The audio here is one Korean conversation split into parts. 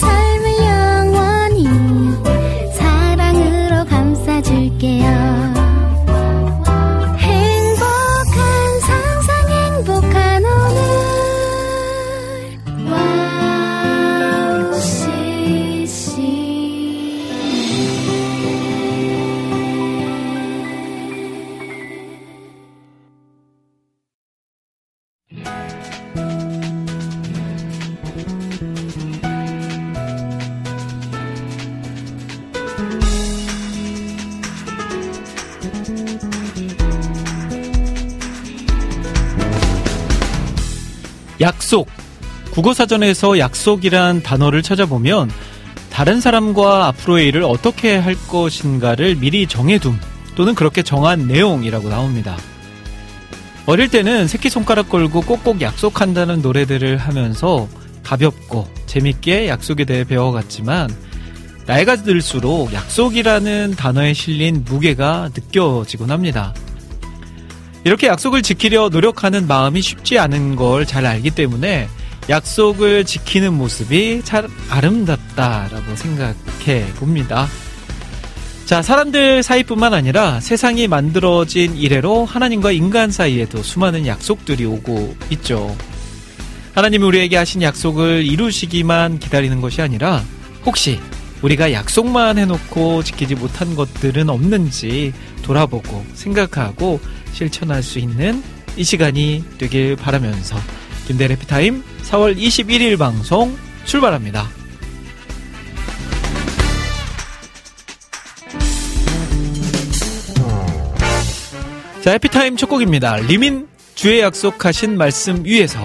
삶을 영원히 사랑으로 감싸줄게요 약속. 국어사전에서 약속이란 단어를 찾아보면 다른 사람과 앞으로의 일을 어떻게 할 것인가를 미리 정해둠 또는 그렇게 정한 내용이라고 나옵니다. 어릴 때는 새끼손가락 걸고 꼭꼭 약속한다는 노래들을 하면서 가볍고 재밌게 약속에 대해 배워갔지만 나이가 들수록 약속이라는 단어에 실린 무게가 느껴지곤 합니다. 이렇게 약속을 지키려 노력하는 마음이 쉽지 않은 걸 잘 알기 때문에 약속을 지키는 모습이 참 아름답다라고 생각해 봅니다. 자, 사람들 사이뿐만 아니라 세상이 만들어진 이래로 하나님과 인간 사이에도 수많은 약속들이 오고 있죠. 하나님이 우리에게 하신 약속을 이루시기만 기다리는 것이 아니라 혹시 우리가 약속만 해놓고 지키지 못한 것들은 없는지 돌아보고 생각하고 실천할 수 있는 이 시간이 되길 바라면서 김대일 해피타임 4월 21일 방송 출발합니다. 자, 해피타임 첫 곡입니다. 리민 주의 약속하신 말씀 위에서.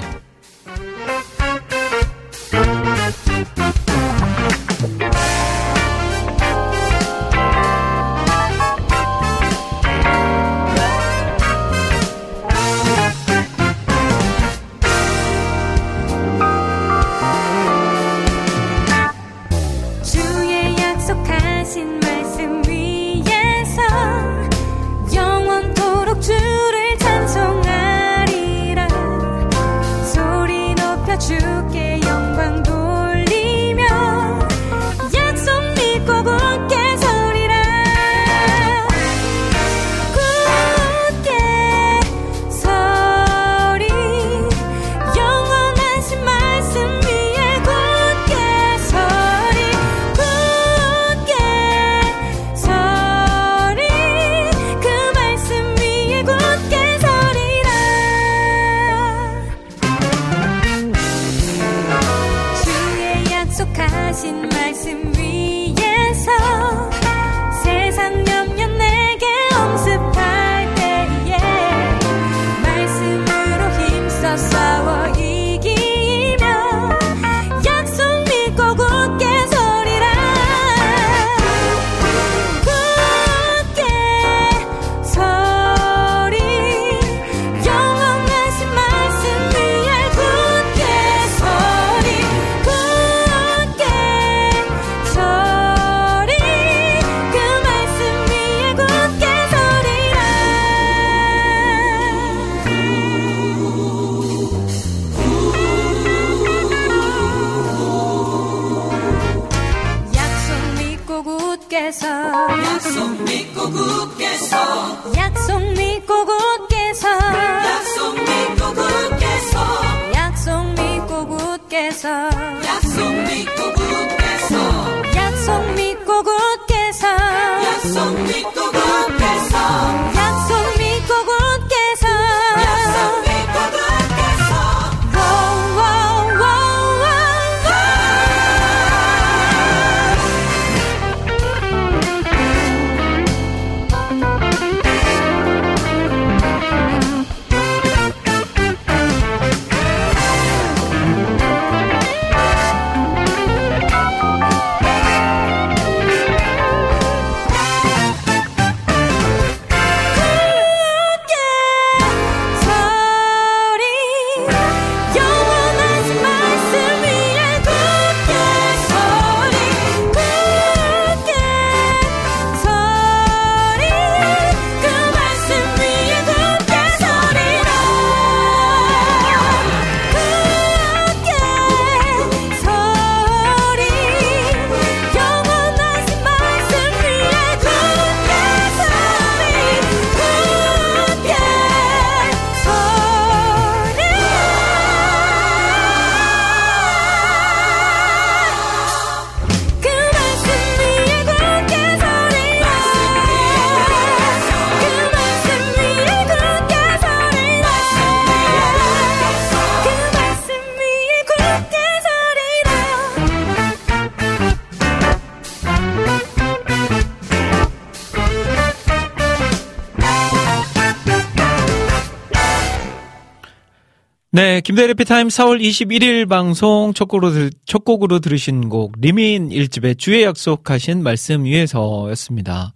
네, 김대일 해피타임 4월 21일 방송 첫 곡으로 들으신 곡 리민 1집의 주의 약속하신 말씀 위에서였습니다.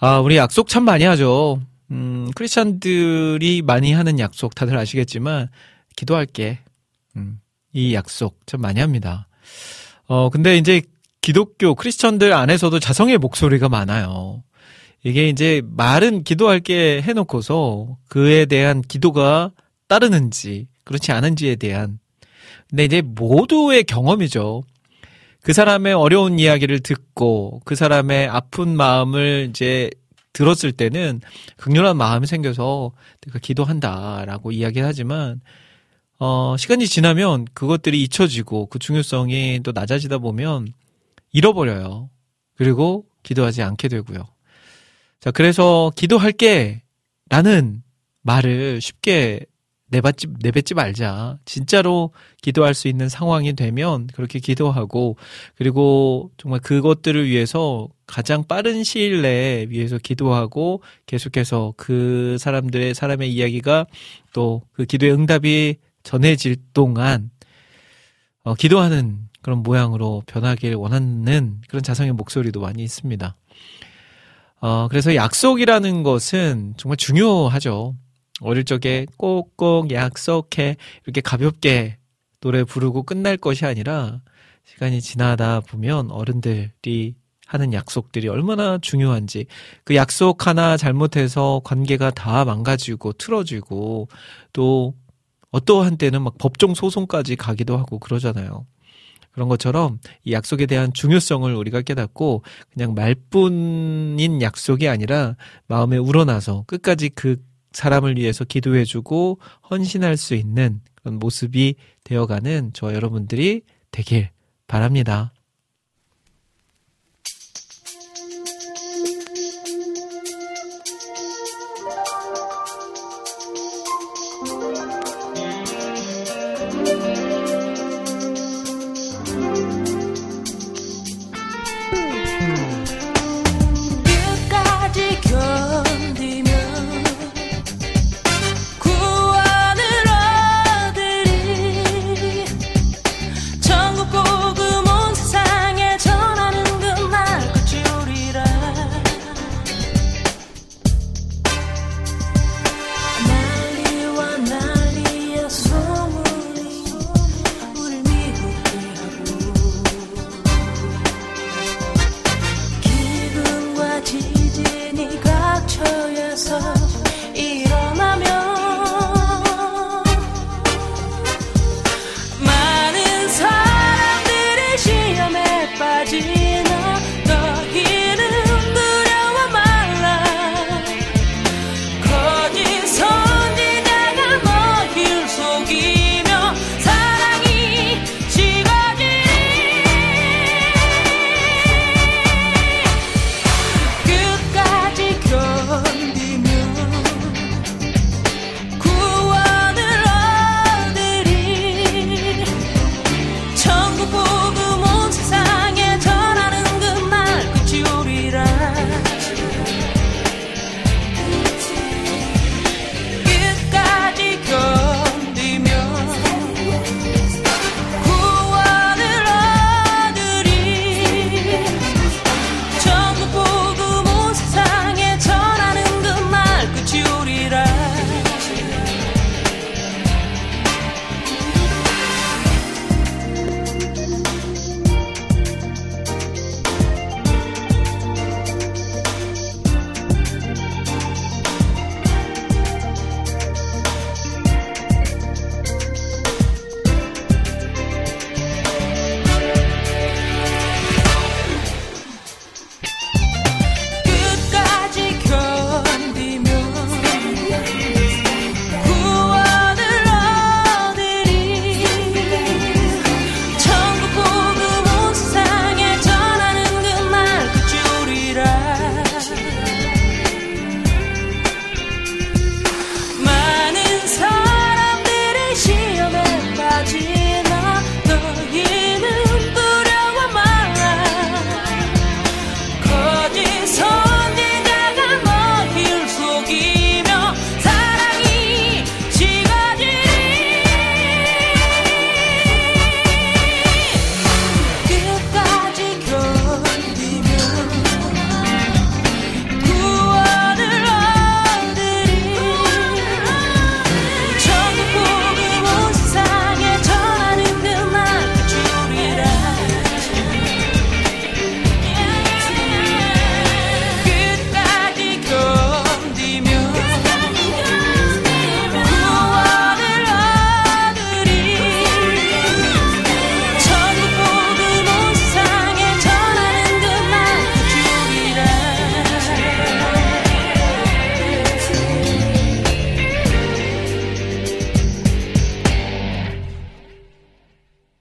아, 우리 약속 참 많이 하죠. 크리스찬들이 많이 하는 약속 다들 아시겠지만 기도할게. 이 약속 참 많이 합니다. 근데 이제 기독교 크리스찬들 안에서도 자성의 목소리가 많아요. 이게 이제 말은 기도할게 해놓고서 그에 대한 기도가 따르는지 그렇지 않은지에 대한, 근데 이제 모두의 경험이죠. 그 사람의 어려운 이야기를 듣고 그 사람의 아픈 마음을 이제 들었을 때는 긍휼한 마음이 생겨서 내가 기도한다라고 이야기를 하지만 시간이 지나면 그것들이 잊혀지고 그 중요성이 또 낮아지다 보면 잃어버려요. 그리고 기도하지 않게 되고요. 자, 그래서 기도할게 라는 말을 쉽게 내뱉지 말자. 진짜로 기도할 수 있는 상황이 되면 그렇게 기도하고, 그리고 정말 그것들을 위해서 가장 빠른 시일 내에 위해서 기도하고, 계속해서 그 사람의 이야기가 또 그 기도의 응답이 전해질 동안 기도하는 그런 모양으로 변하길 원하는 그런 자성의 목소리도 많이 있습니다. 그래서 약속이라는 것은 정말 중요하죠. 어릴 적에 꼭꼭 약속해 이렇게 가볍게 노래 부르고 끝날 것이 아니라 시간이 지나다 보면 어른들이 하는 약속들이 얼마나 중요한지, 그 약속 하나 잘못해서 관계가 다 망가지고 틀어지고 또 어떠한 때는 막 법정 소송까지 가기도 하고 그러잖아요. 그런 것처럼 이 약속에 대한 중요성을 우리가 깨닫고 그냥 말뿐인 약속이 아니라 마음에 우러나서 끝까지 그 사람을 위해서 기도해주고 헌신할 수 있는 그런 모습이 되어가는 저 여러분들이 되길 바랍니다.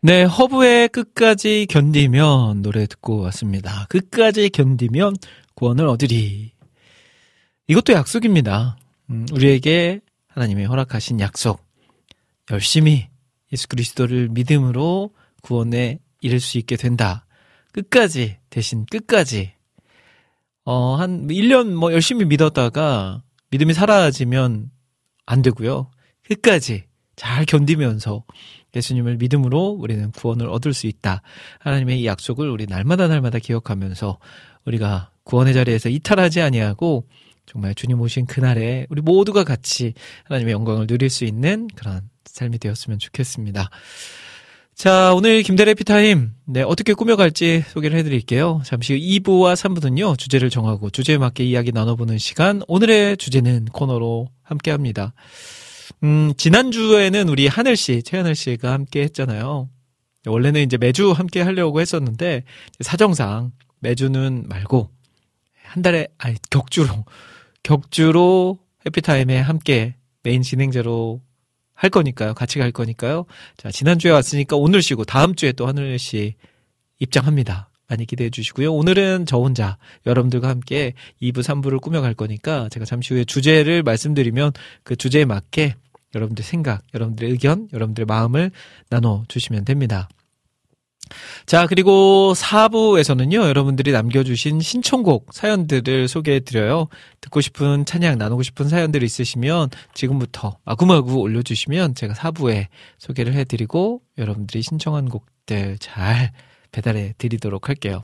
네, 허브의 끝까지 견디면 노래 듣고 왔습니다. 끝까지 견디면 구원을 얻으리. 이것도 약속입니다. 우리에게 하나님이 허락하신 약속. 열심히 예수 그리스도를 믿음으로 구원에 이를 수 있게 된다. 끝까지, 대신 끝까지. 한 1년 열심히 믿었다가 믿음이 사라지면 안 되고요. 끝까지 잘 견디면서 예수님을 믿음으로 우리는 구원을 얻을 수 있다. 하나님의 이 약속을 우리 날마다 기억하면서 우리가 구원의 자리에서 이탈하지 아니하고 정말 주님 오신 그날에 우리 모두가 같이 하나님의 영광을 누릴 수 있는 그런 삶이 되었으면 좋겠습니다. 자, 오늘 김대일 해피타임 어떻게 꾸며갈지 소개를 해드릴게요. 잠시 후 2부와 3부는요. 주제를 정하고 주제에 맞게 이야기 나눠보는 시간, 오늘의 주제는 코너로 함께합니다. 지난주에는 우리 하늘씨, 최하늘씨가 함께 했잖아요. 원래는 이제 매주 함께 하려고 했었는데 사정상 매주는 말고 한 달에 격주로 해피타임에 함께 메인 진행자로 할 거니까요. 같이 갈 거니까요. 자, 지난주에 왔으니까 오늘 쉬고 다음주에 또 하늘씨 입장합니다. 많이 기대해 주시고요. 오늘은 저 혼자 여러분들과 함께 2부, 3부를 꾸며갈 거니까 제가 잠시 후에 주제를 말씀드리면 그 주제에 맞게 여러분들의 생각, 여러분들의 의견, 여러분들의 마음을 나눠주시면 됩니다. 자, 그리고 4부에서는요. 여러분들이 남겨주신 신청곡 사연들을 소개해드려요. 듣고 싶은 찬양, 나누고 싶은 사연들 있으시면 지금부터 마구마구 올려주시면 제가 4부에 소개를 해드리고 여러분들이 신청한 곡들 잘 배달해 드리도록 할게요.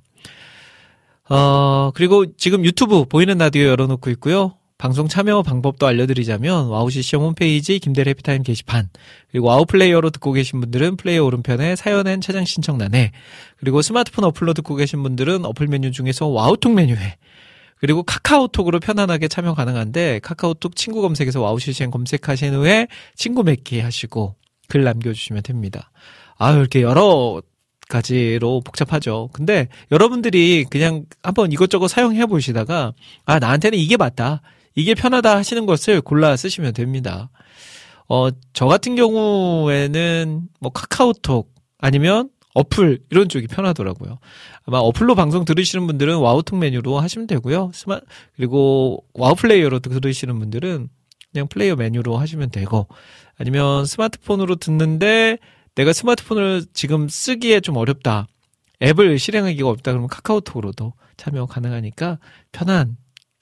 그리고 지금 유튜브 보이는 라디오 열어놓고 있고요. 방송 참여 방법도 알려드리자면 와우CCM 홈페이지 김대일 해피타임 게시판, 그리고 와우 플레이어로 듣고 계신 분들은 플레이어 오른편에 사연엔 차장 신청란에, 그리고 스마트폰 어플로 듣고 계신 분들은 어플 메뉴 중에서 와우톡 메뉴에, 그리고 카카오톡으로 편안하게 참여 가능한데 카카오톡 친구 검색에서 와우CCM 검색하신 후에 친구 맺기 하시고 글 남겨주시면 됩니다. 이렇게 여러 가지로 복잡하죠. 근데 여러분들이 그냥 한번 이것저것 사용해 보시다가 나한테는 이게 맞다, 이게 편하다 하시는 것을 골라 쓰시면 됩니다. 저 같은 경우에는 카카오톡 아니면 어플 이런 쪽이 편하더라고요. 아마 어플로 방송 들으시는 분들은 와우톡 메뉴로 하시면 되고요. 그리고 와우 플레이어로 들으시는 분들은 그냥 플레이어 메뉴로 하시면 되고, 아니면 스마트폰으로 듣는데 내가 스마트폰을 지금 쓰기에 좀 어렵다, 앱을 실행하기가 어렵다 그러면 카카오톡으로도 참여 가능하니까 편한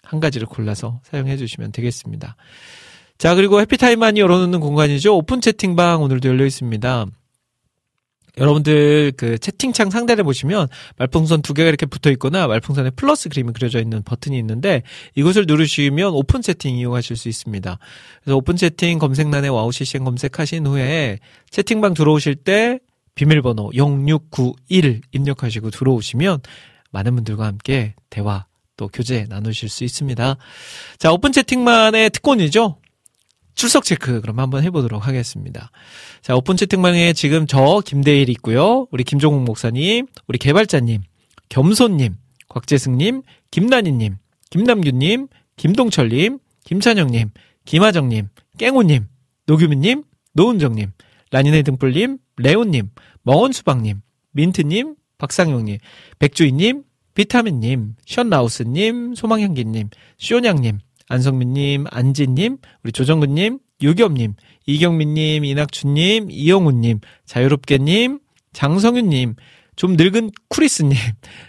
한 가지를 골라서 사용해 주시면 되겠습니다. 자, 그리고 해피타임만이 열어놓는 공간이죠. 오픈 채팅방 오늘도 열려 있습니다. 여러분들 그 채팅창 상단에 보시면 말풍선 2개가 이렇게 붙어 있거나 말풍선에 플러스 그림이 그려져 있는 버튼이 있는데 이것을 누르시면 오픈 채팅 이용하실 수 있습니다. 그래서 오픈 채팅 검색란에 와우CCM 검색하신 후에 채팅방 들어오실 때 비밀번호 0691 입력하시고 들어오시면 많은 분들과 함께 대화 또 교제 나누실 수 있습니다. 자, 오픈 채팅만의 특권이죠. 출석 체크 그럼 한번 해보도록 하겠습니다. 자, 오픈 채팅방에 지금 저 김대일 있고요. 우리 김종국 목사님, 우리 개발자님, 겸손님, 곽재승님, 김난희님, 김남규님, 김동철님, 김찬영님, 김하정님, 깽우님, 노규민님, 노은정님, 라니네 등불님, 레온님, 멍원수박님, 민트님, 박상용님, 백주희님, 비타민님, 션라우스님, 소망향기님, 쇼냥님, 안성민님, 안지님, 우리 조정근님, 유겸님, 이경민님, 이낙준님, 이영훈님, 자유롭게님, 장성윤님, 좀 늙은 쿠리스님,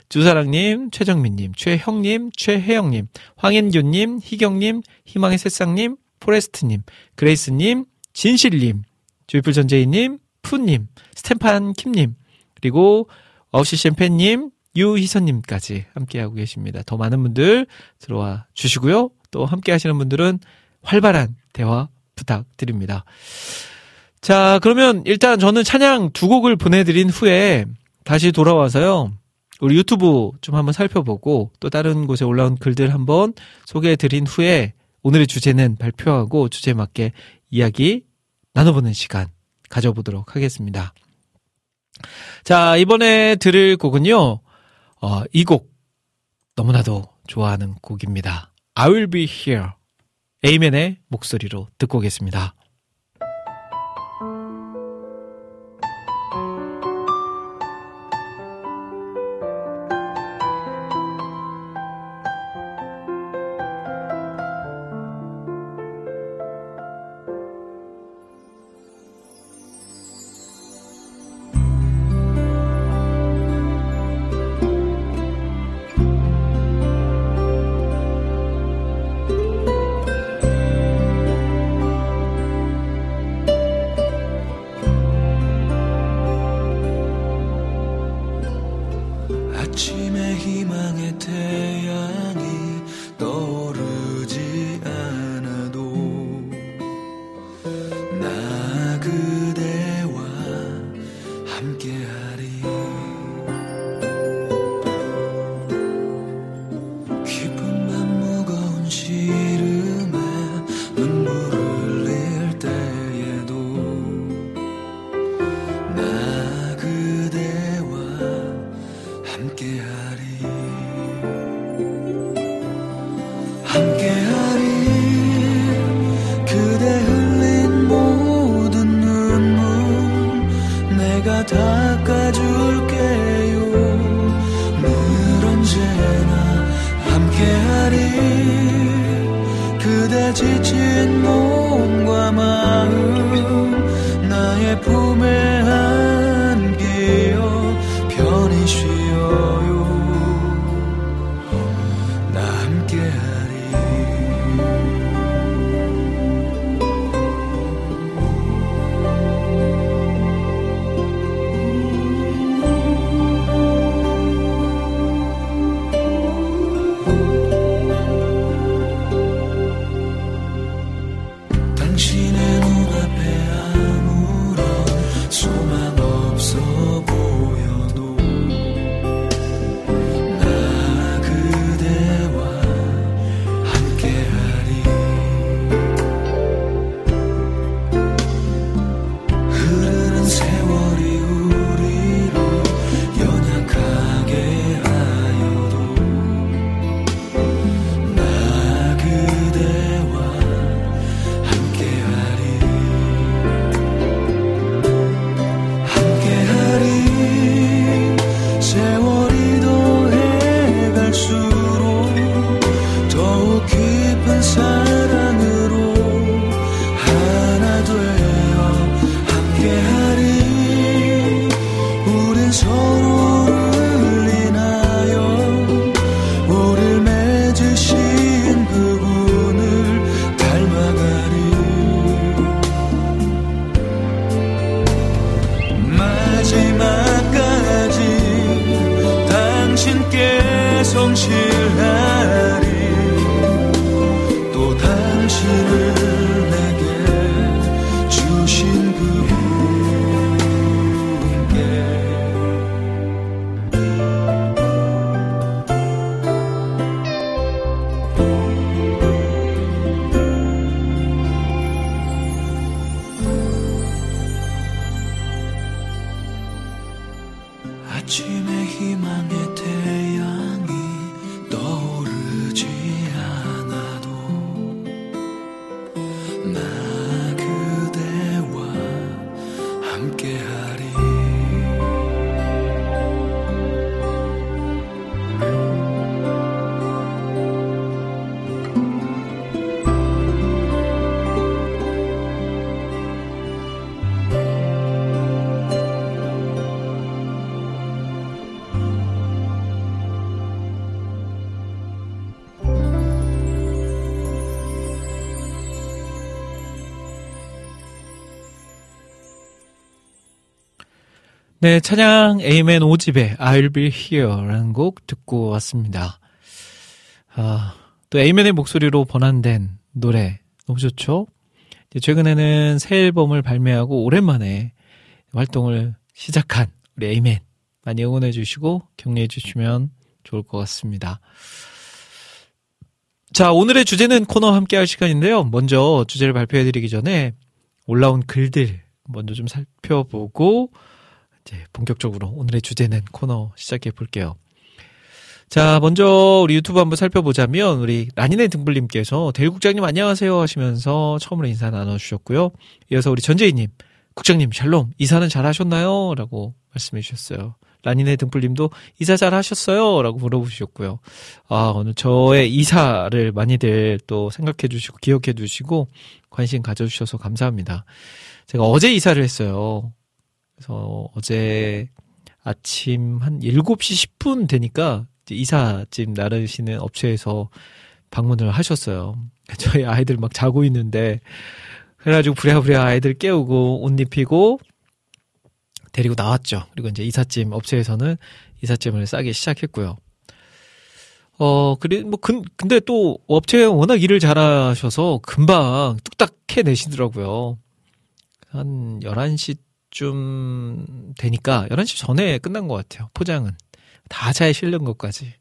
주사랑님, 최정민님, 최형님, 최혜영님, 황인규님, 희경님, 희망의 새싹님, 포레스트님, 그레이스님, 진실님, 조이풀 전재희님, 푸님, 스탠판 킴님, 그리고 와우CCM 팬님, 유희선님까지 함께하고 계십니다. 더 많은 분들 들어와 주시고요. 또 함께 하시는 분들은 활발한 대화 부탁드립니다. 자, 그러면 일단 저는 찬양 2곡을 보내드린 후에 다시 돌아와서요. 우리 유튜브 좀 한번 살펴보고 또 다른 곳에 올라온 글들 한번 소개해드린 후에 오늘의 주제는 발표하고 주제에 맞게 이야기 나눠보는 시간 가져보도록 하겠습니다. 자, 이번에 들을 곡은요. 이 곡 너무나도 좋아하는 곡입니다. I will be here. 에이맨의 목소리로 듣고 오겠습니다. 성실하리 또 당신을 내게 주신 그분께 아침에 희망의 네, 찬양 에이맨 5집의 I'll be here라는 곡 듣고 왔습니다. 또 에이맨의 목소리로 번안된 노래 너무 좋죠? 이제 최근에는 새 앨범을 발매하고 오랜만에 활동을 시작한 우리 에이맨 많이 응원해 주시고 격려해 주시면 좋을 것 같습니다. 자, 오늘의 주제는 코너 함께 할 시간인데요. 먼저 주제를 발표해 드리기 전에 올라온 글들 먼저 좀 살펴보고 이제 본격적으로 오늘의 주제는 코너 시작해 볼게요. 자, 먼저 우리 유튜브 한번 살펴보자면 우리 라니네 등불님께서 대일 국장님 안녕하세요 하시면서 처음으로 인사 나눠주셨고요. 이어서 우리 전재희님 국장님 샬롬 이사는 잘하셨나요? 라고 말씀해 주셨어요. 라니네 등불님도 이사 잘하셨어요? 라고 물어보셨고요. 아, 오늘 저의 이사를 많이들 또 생각해 주시고 기억해 주시고 관심 가져주셔서 감사합니다. 제가 어제 이사를 했어요. 그래서 어제 아침 한 7시 10분 되니까 이제 이삿짐 나르시는 업체에서 방문을 하셨어요. 저희 아이들 막 자고 있는데 그래가지고 부랴부랴 아이들 깨우고 옷 입히고 데리고 나왔죠. 그리고 이제 이삿짐 업체에서는 이삿짐을 싸기 시작했고요. 그래, 근데 또 업체에 워낙 일을 잘하셔서 금방 뚝딱 해내시더라고요. 한 11시 좀 되니까 11시 전에 끝난 것 같아요. 포장은 다 잘 실는 것까지.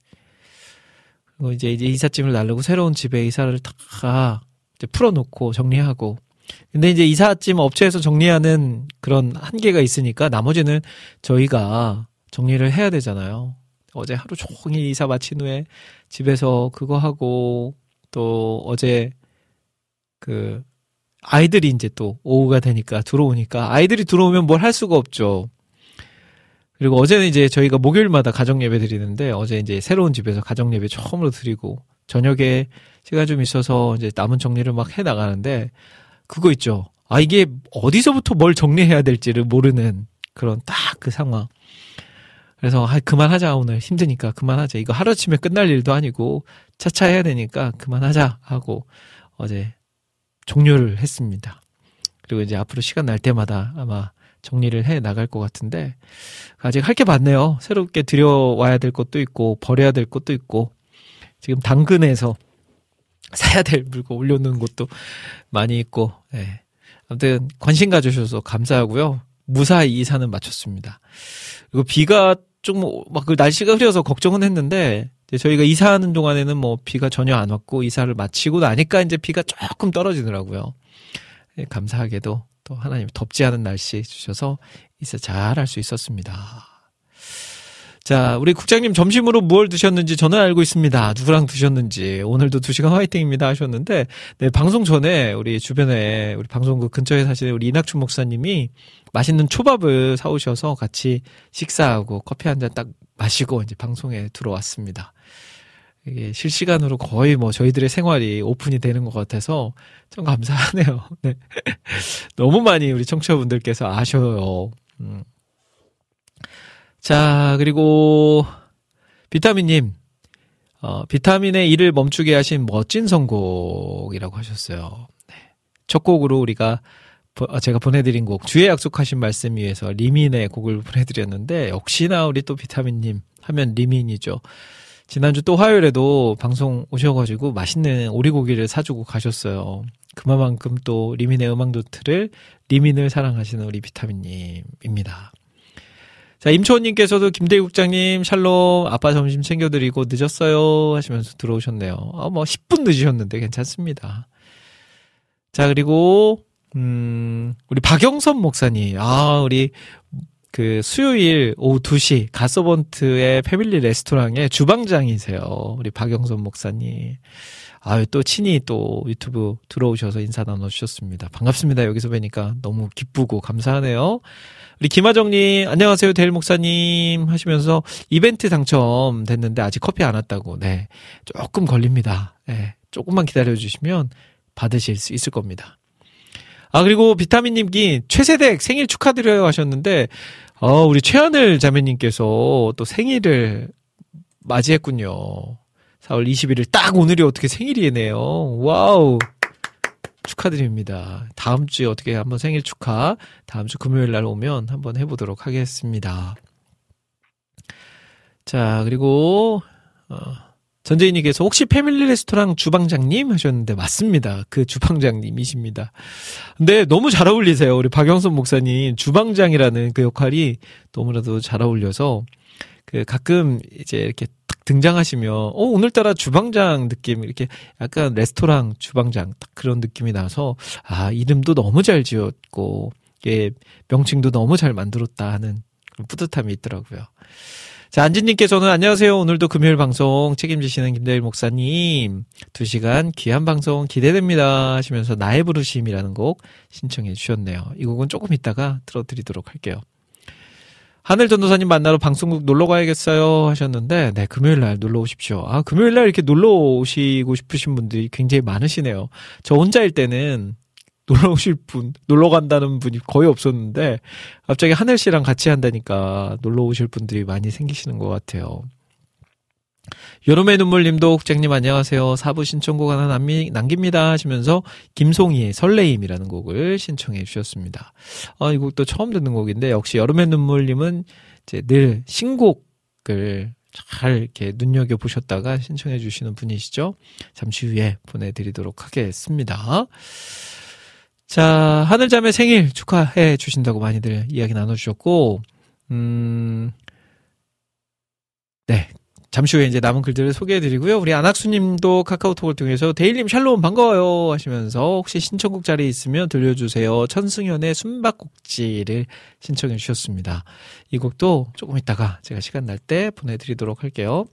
그리고 이제 이삿짐을 날르고 새로운 집에 이사를 다 이제 풀어놓고 정리하고. 근데 이제 이삿짐 업체에서 정리하는 그런 한계가 있으니까 나머지는 저희가 정리를 해야 되잖아요. 어제 하루 종일 이사 마친 후에 집에서 그거 하고 또 어제 그 아이들이 이제 또 오후가 되니까 들어오니까 아이들이 들어오면 뭘 할 수가 없죠. 그리고 어제는 이제 저희가 목요일마다 가정 예배 드리는데 어제 이제 새로운 집에서 가정 예배 처음으로 드리고 저녁에 시간 좀 있어서 이제 남은 정리를 막 해 나가는데 그거 있죠. 아, 이게 어디서부터 뭘 정리해야 될지를 모르는 그런 딱 그 상황. 그래서 그만하자, 오늘 힘드니까 그만하자. 이거 하루아침에 끝날 일도 아니고 차차 해야 되니까 그만하자 하고 어제 종료를 했습니다. 그리고 이제 앞으로 시간 날 때마다 아마 정리를 해 나갈 것 같은데 아직 할 게 많네요. 새롭게 들여와야 될 것도 있고 버려야 될 것도 있고 지금 당근에서 사야 될 물건 올려놓은 것도 많이 있고. 예. 아무튼 관심 가져주셔서 감사하고요. 무사히 이사는 마쳤습니다. 그리고 비가 좀 막 그 날씨가 흐려서 걱정은 했는데 저희가 이사하는 동안에는 뭐 비가 전혀 안 왔고 이사를 마치고 나니까 이제 비가 조금 떨어지더라고요. 예, 감사하게도 또 하나님 덥지 않은 날씨 주셔서 이사 잘 할 수 있었습니다. 자, 우리 국장님 점심으로 무얼 드셨는지 저는 알고 있습니다. 누구랑 드셨는지 오늘도 2시간 화이팅입니다 하셨는데 네, 방송 전에 우리 주변에 우리 방송국 근처에 사시는 우리 이낙준 목사님이 맛있는 초밥을 사오셔서 같이 식사하고 커피 한 잔 딱 마시고 이제 방송에 들어왔습니다. 이게 실시간으로 거의 뭐 저희들의 생활이 오픈이 되는 것 같아서 참 감사하네요. 네. 너무 많이 우리 청취자분들께서 아셔요. 자, 그리고 비타민님, 비타민의 일을 멈추게 하신 멋진 선곡이라고 하셨어요. 네. 첫 곡으로 우리가 제가 보내드린 곡 주의 약속하신 말씀 위에서 리민의 곡을 보내드렸는데 역시나 우리 또 비타민님 하면 리민이죠. 지난주 또 화요일에도 방송 오셔가지고 맛있는 오리고기를 사주고 가셨어요. 그만큼 또 리민의 음악노트를 리민을 사랑하시는 우리 비타민님입니다. 자, 임초원님께서도 김대일 국장님 샬롬 아빠 점심 챙겨드리고 늦었어요 하시면서 들어오셨네요. 아, 뭐 10분 늦으셨는데 괜찮습니다. 자, 그리고 우리 박영선 목사님, 아, 우리 그 수요일 오후 2시 갓서번트의 패밀리 레스토랑의 주방장이세요. 우리 박영선 목사님. 아유, 또 친히 또 유튜브 들어오셔서 인사 나눠주셨습니다. 반갑습니다. 여기서 뵈니까 너무 기쁘고 감사하네요. 우리 김하정님, 안녕하세요. 대일 목사님 하시면서 이벤트 당첨됐는데 아직 커피 안 왔다고. 네. 조금 걸립니다. 네. 조금만 기다려주시면 받으실 수 있을 겁니다. 아, 그리고 비타민님께 최세댁 생일 축하드려요 하셨는데, 우리 최하늘 자매님께서 또 생일을 맞이했군요. 4월 20일을 딱 오늘이 어떻게 생일이네요. 와우. 축하드립니다. 다음 주에 어떻게 한번 생일 축하, 다음 주 금요일 날 오면 한번 해보도록 하겠습니다. 자, 그리고, 전재인님께서 혹시 패밀리 레스토랑 주방장님 하셨는데 맞습니다. 그 주방장님이십니다. 근데 너무 잘 어울리세요. 우리 박영선 목사님 주방장이라는 그 역할이 너무나도 잘 어울려서 그 가끔 이제 이렇게 딱 등장하시면 오늘따라 주방장 느낌, 이렇게 약간 레스토랑 주방장 딱 그런 느낌이 나서, 아, 이름도 너무 잘 지었고 이게 명칭도 너무 잘 만들었다 하는 그런 뿌듯함이 있더라고요. 자, 안진님께서는 안녕하세요. 오늘도 금요일 방송 책임지시는 김대일 목사님 2시간 귀한 방송 기대됩니다 하시면서 나의 부르심이라는 곡 신청해 주셨네요. 이 곡은 조금 이따가 들어드리도록 할게요. 하늘 전도사님 만나러 방송국 놀러 가야겠어요 하셨는데, 네, 금요일 날 놀러 오십시오. 아, 금요일 날 이렇게 놀러 오시고 싶으신 분들이 굉장히 많으시네요. 저 혼자일 때는 놀러 오실 분, 놀러 간다는 분이 거의 없었는데, 갑자기 하늘 씨랑 같이 한다니까 놀러 오실 분들이 많이 생기시는 것 같아요. 여름의 눈물님도 국장님 안녕하세요. 4부 신청곡 하나 남깁니다 하시면서 김송희의 설레임이라는 곡을 신청해 주셨습니다. 아, 이 곡도 처음 듣는 곡인데, 역시 여름의 눈물님은 이제 늘 신곡을 잘 이렇게 눈여겨보셨다가 신청해 주시는 분이시죠. 잠시 후에 보내드리도록 하겠습니다. 자, 하늘자매 생일 축하해 주신다고 많이들 이야기 나눠주셨고, 네, 잠시 후에 이제 남은 글들을 소개해드리고요. 우리 안학수님도 카카오톡을 통해서 데일님 샬롬 반가워요 하시면서 혹시 신청곡 자리 있으면 들려주세요. 천승연의 숨바꼭질을 신청해 주셨습니다. 이 곡도 조금 이따가 제가 시간 날 때 보내드리도록 할게요.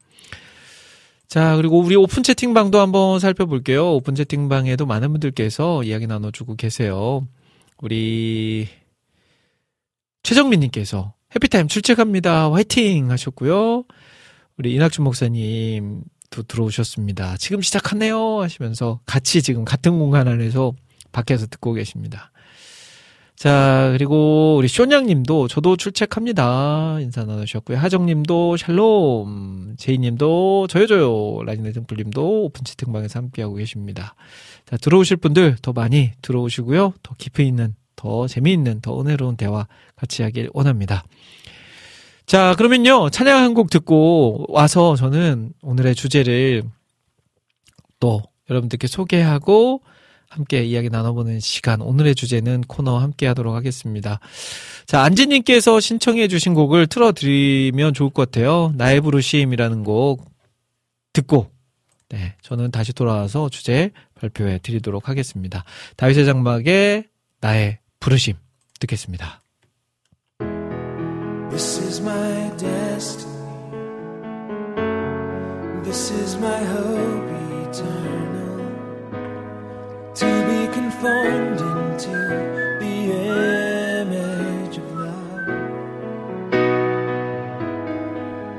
자, 그리고 우리 오픈 채팅방도 한번 살펴볼게요. 오픈 채팅방에도 많은 분들께서 이야기 나눠주고 계세요. 우리 최정민님께서 해피타임 출첵합니다. 화이팅 하셨고요. 우리 이낙준 목사님도 들어오셨습니다. 지금 시작하네요 하시면서 같이 지금 같은 공간 안에서 밖에서 듣고 계십니다. 자, 그리고 우리 쇼냥님도 저도 출첵합니다 인사 나누셨고요. 하정님도 샬롬, 제이님도 저요저요, 라니네 등불님도 오픈 채팅방에서 함께하고 계십니다. 자, 들어오실 분들 더 많이 들어오시고요. 더 깊이 있는, 더 재미있는, 더 은혜로운 대화 같이 하길 원합니다. 자, 그러면요, 찬양 한 곡 듣고 와서 저는 오늘의 주제를 또 여러분들께 소개하고 함께 이야기 나눠보는 시간, 오늘의 주제는 코너 함께 하도록 하겠습니다. 자, 안지님께서 신청해 주신 곡을 틀어드리면 좋을 것 같아요. 나의 부르심이라는 곡 듣고, 네, 저는 다시 돌아와서 주제 발표해 드리도록 하겠습니다. 다윗의 장막의 나의 부르심 듣겠습니다. This is my destiny. This is my hope eternal. To be conformed into the image of love.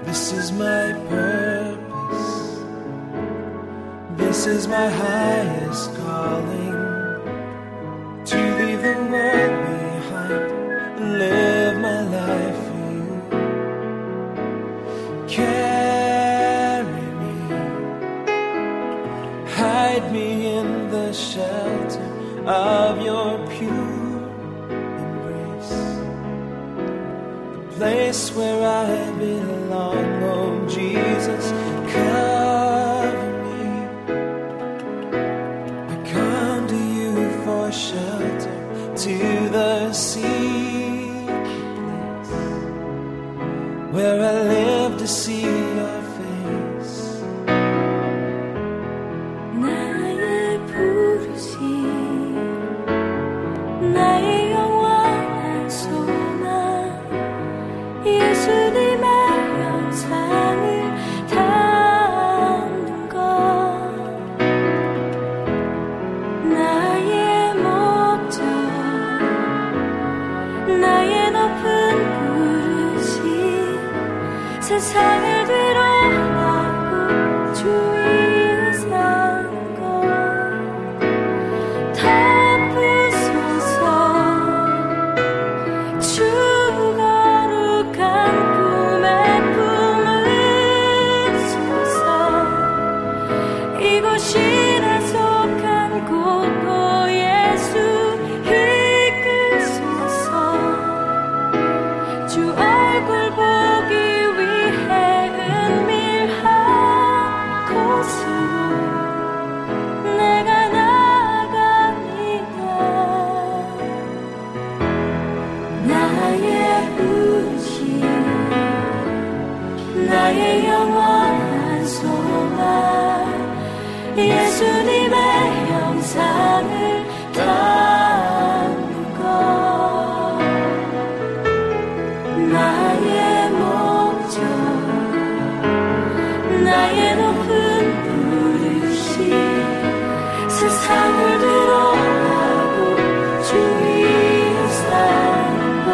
This is my purpose. This is my highest calling. To leave the world behind and live my life for you. Carry me. Hide me in the shelter of your pure place where I belong. Oh, Jesus, cover me. I come to you for shelter, to the secret place where I live to see your face. 나의 부르심, 나의 영원한 소망, 예수님의 영상을 담는 것, 나의 목적, 나의 높은 부르심, 세상을 위로하고 주 예수님의 형상을 담는 것, 나의 목적, 나의 높은 부르심, 세상을 드러나고 주위에 사는 것.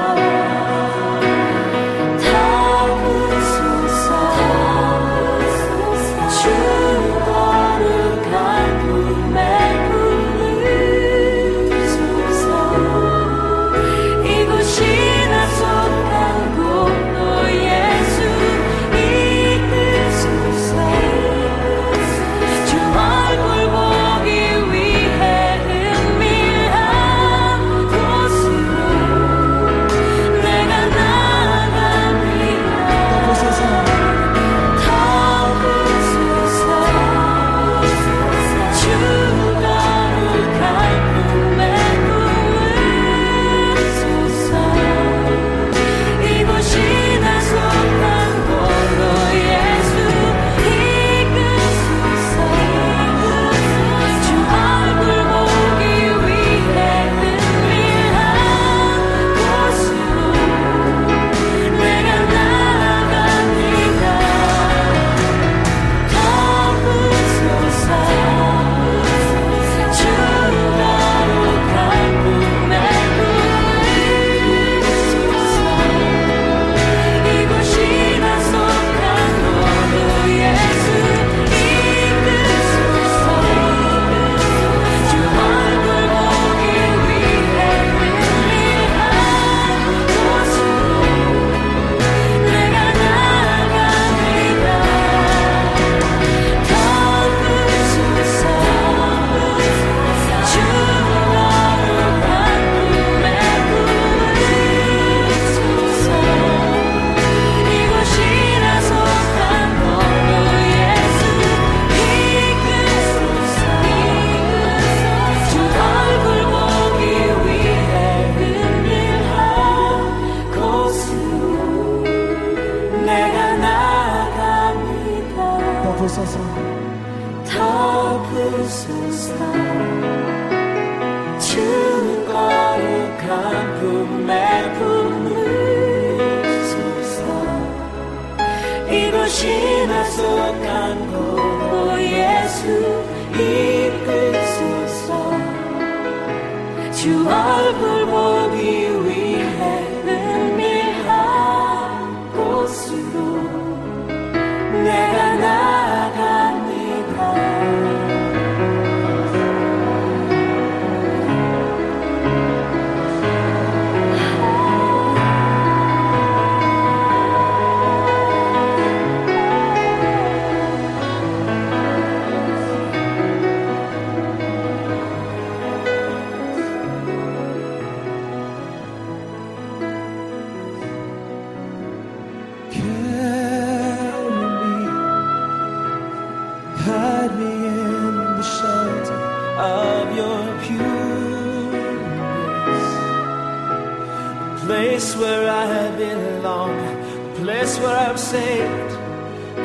Place where I have belonged, a place where I'm saved.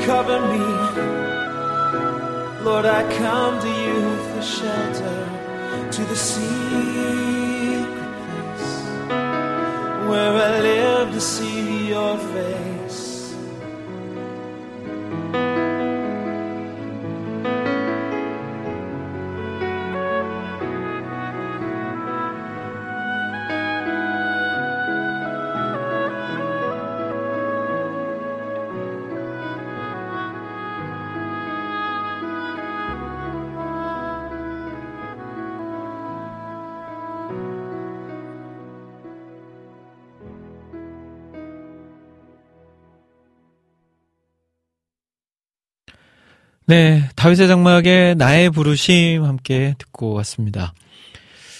Cover me, Lord. I come to you for shelter, to the secret place where I live to see your face. 네, 다윗의 장막의 나의 부르심 함께 듣고 왔습니다.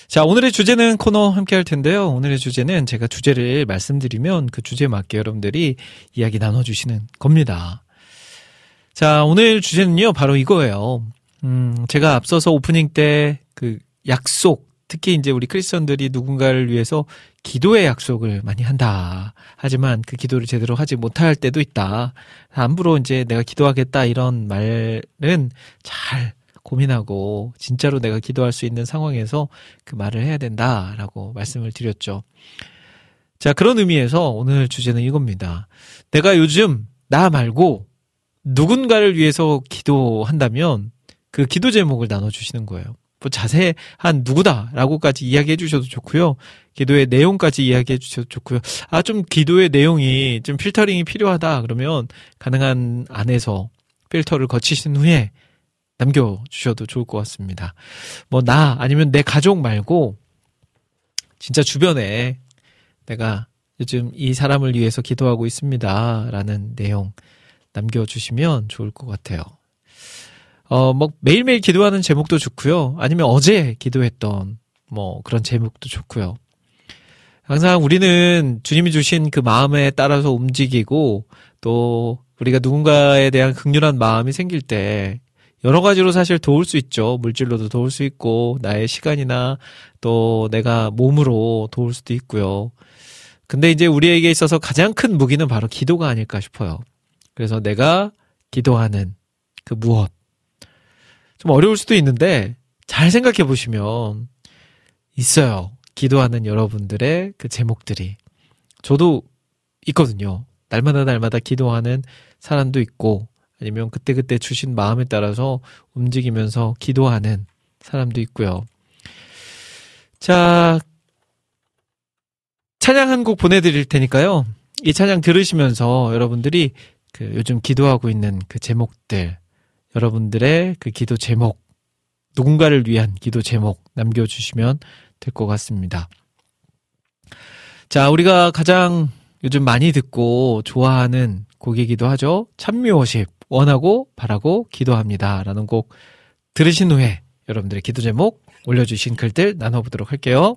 자, 오늘의 주제는 코너 함께 할 텐데요. 오늘의 주제는 제가 주제를 말씀드리면 그 주제에 맞게 여러분들이 이야기 나눠주시는 겁니다. 자, 오늘 주제는요, 바로 이거예요. 제가 앞서서 오프닝 때 그 약속, 특히 이제 우리 크리스천들이 누군가를 위해서 기도의 약속을 많이 한다. 하지만 그 기도를 제대로 하지 못할 때도 있다. 함부로 이제 내가 기도하겠다 이런 말은 잘 고민하고 진짜로 내가 기도할 수 있는 상황에서 그 말을 해야 된다라고 말씀을 드렸죠. 자, 그런 의미에서 오늘 주제는 이겁니다. 내가 요즘 나 말고 누군가를 위해서 기도한다면 그 기도 제목을 나눠주시는 거예요. 뭐 자세한 누구다라고까지 이야기해 주셔도 좋고요. 기도의 내용까지 이야기해 주셔도 좋고요. 아, 좀 기도의 내용이 좀 필터링이 필요하다 그러면 가능한 안에서 필터를 거치신 후에 남겨주셔도 좋을 것 같습니다. 뭐 나 아니면 내 가족 말고 진짜 주변에 내가 요즘 이 사람을 위해서 기도하고 있습니다 라는 내용 남겨주시면 좋을 것 같아요. 뭐 매일매일 기도하는 제목도 좋고요. 아니면 어제 기도했던 뭐 그런 제목도 좋고요. 항상 우리는 주님이 주신 그 마음에 따라서 움직이고 또 우리가 누군가에 대한 긍휼한 마음이 생길 때 여러 가지로 사실 도울 수 있죠. 물질로도 도울 수 있고 나의 시간이나 또 내가 몸으로 도울 수도 있고요. 근데 이제 우리에게 있어서 가장 큰 무기는 바로 기도가 아닐까 싶어요. 그래서 내가 기도하는 그 무엇 좀 어려울 수도 있는데 잘 생각해 보시면 있어요. 기도하는 여러분들의 그 제목들이. 저도 있거든요. 날마다 기도하는 사람도 있고 아니면 그때그때 주신 마음에 따라서 움직이면서 기도하는 사람도 있고요. 자, 찬양 한 곡 보내드릴 테니까요. 이 찬양 들으시면서 여러분들이 그 요즘 기도하고 있는 그 제목들 여러분들의 그 기도 제목, 누군가를 위한 기도 제목 남겨주시면 될 것 같습니다. 자, 우리가 가장 요즘 많이 듣고 좋아하는 곡이기도 하죠. 찬미워십, 원하고 바라고 기도합니다 라는 곡 들으신 후에 여러분들의 기도 제목 올려주신 글들 나눠보도록 할게요.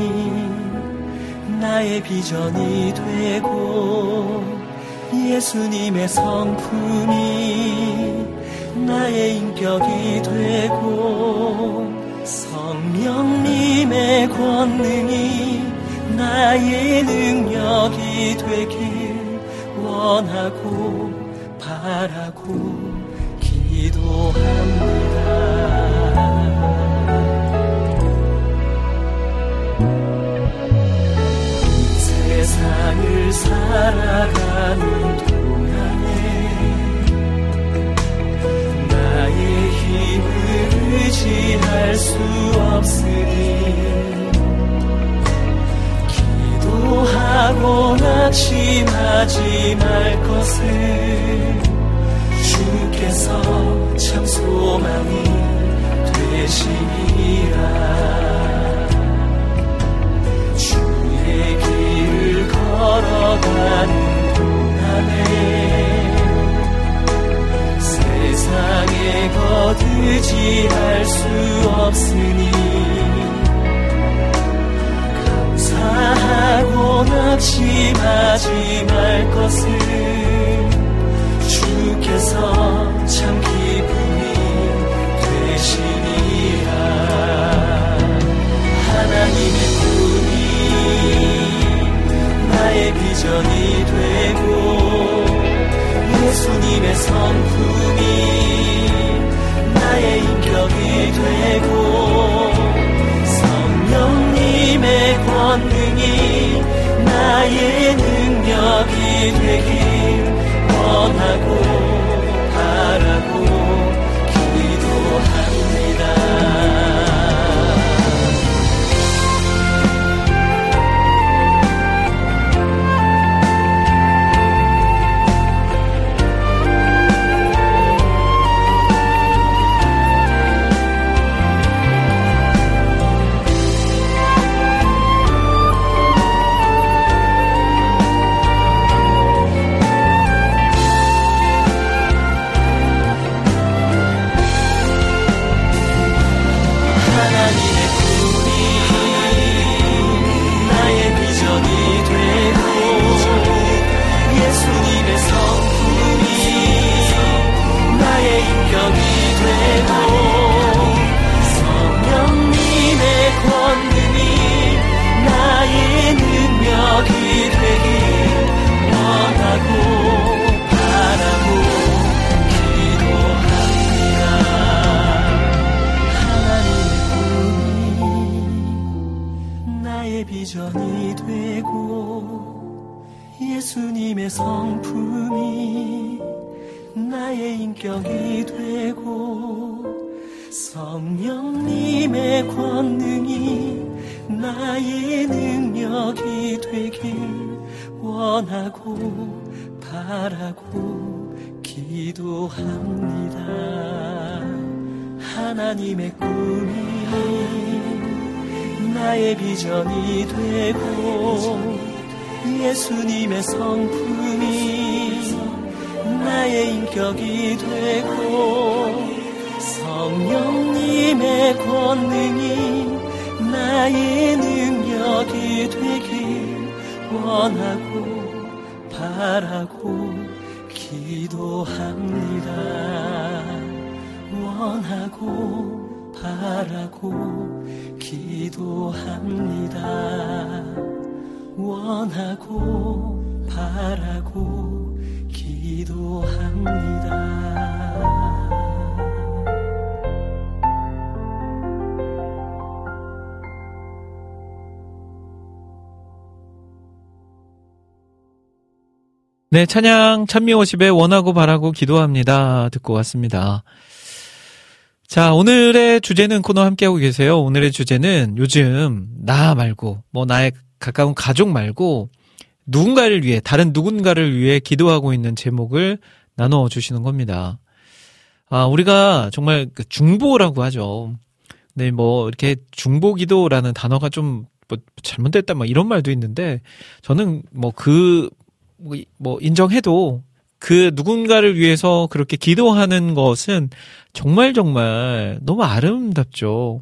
나의 비전이 되고 예수님의 성품이 나의 인격이 되고 성령님의 권능이 나의 능력이 되길 원하고 바라고 기도합니다. 세상을 살아가는 동안에 나의 힘을 의지할 수 없으니 기도하고 낙심하지 말 것을 주께서 참 소망이 되시리라. 주의 길을 걸어가는 동안에 세상에 거두지 할 수 없으니 감사하고 낙심하지 말 것을 주께서 참 기쁨이 되시니라. 하나님의 꿈이 나의 비전이 되고 예수님의 성품이 나의 인격이 되고 성령님의 권능이 나의 능력이 되길 원하고 바라고 비전이 되고 예수님의 성품이 나의 인격이 되고 성령님의 권능이 나의 능력이 되길 원하고 바라고 기도합니다. 하나님의 꿈이 나의 비전이 되고 예수님의 성품이 나의 인격이 되고 성령님의 권능이 나의 능력이 되길 원하고 바라고 기도합니다. 원하고 바라고 기도합니다. 원하고 바라고 기도합니다. 네, 찬양 찬미오십의 원하고 바라고 기도합니다 듣고 왔습니다. 자, 오늘의 주제는 코너 함께하고 계세요. 오늘의 주제는 요즘 나 말고 나의 가까운 가족 말고 누군가를 위해 다른 누군가를 위해 기도하고 있는 제목을 나눠 주시는 겁니다. 아, 우리가 정말 중보라고 하죠. 근데 이렇게 중보기도라는 단어가 좀 잘못됐다 이런 말도 있는데 저는 인정해도 그 누군가를 위해서 그렇게 기도하는 것은 정말 정말 너무 아름답죠.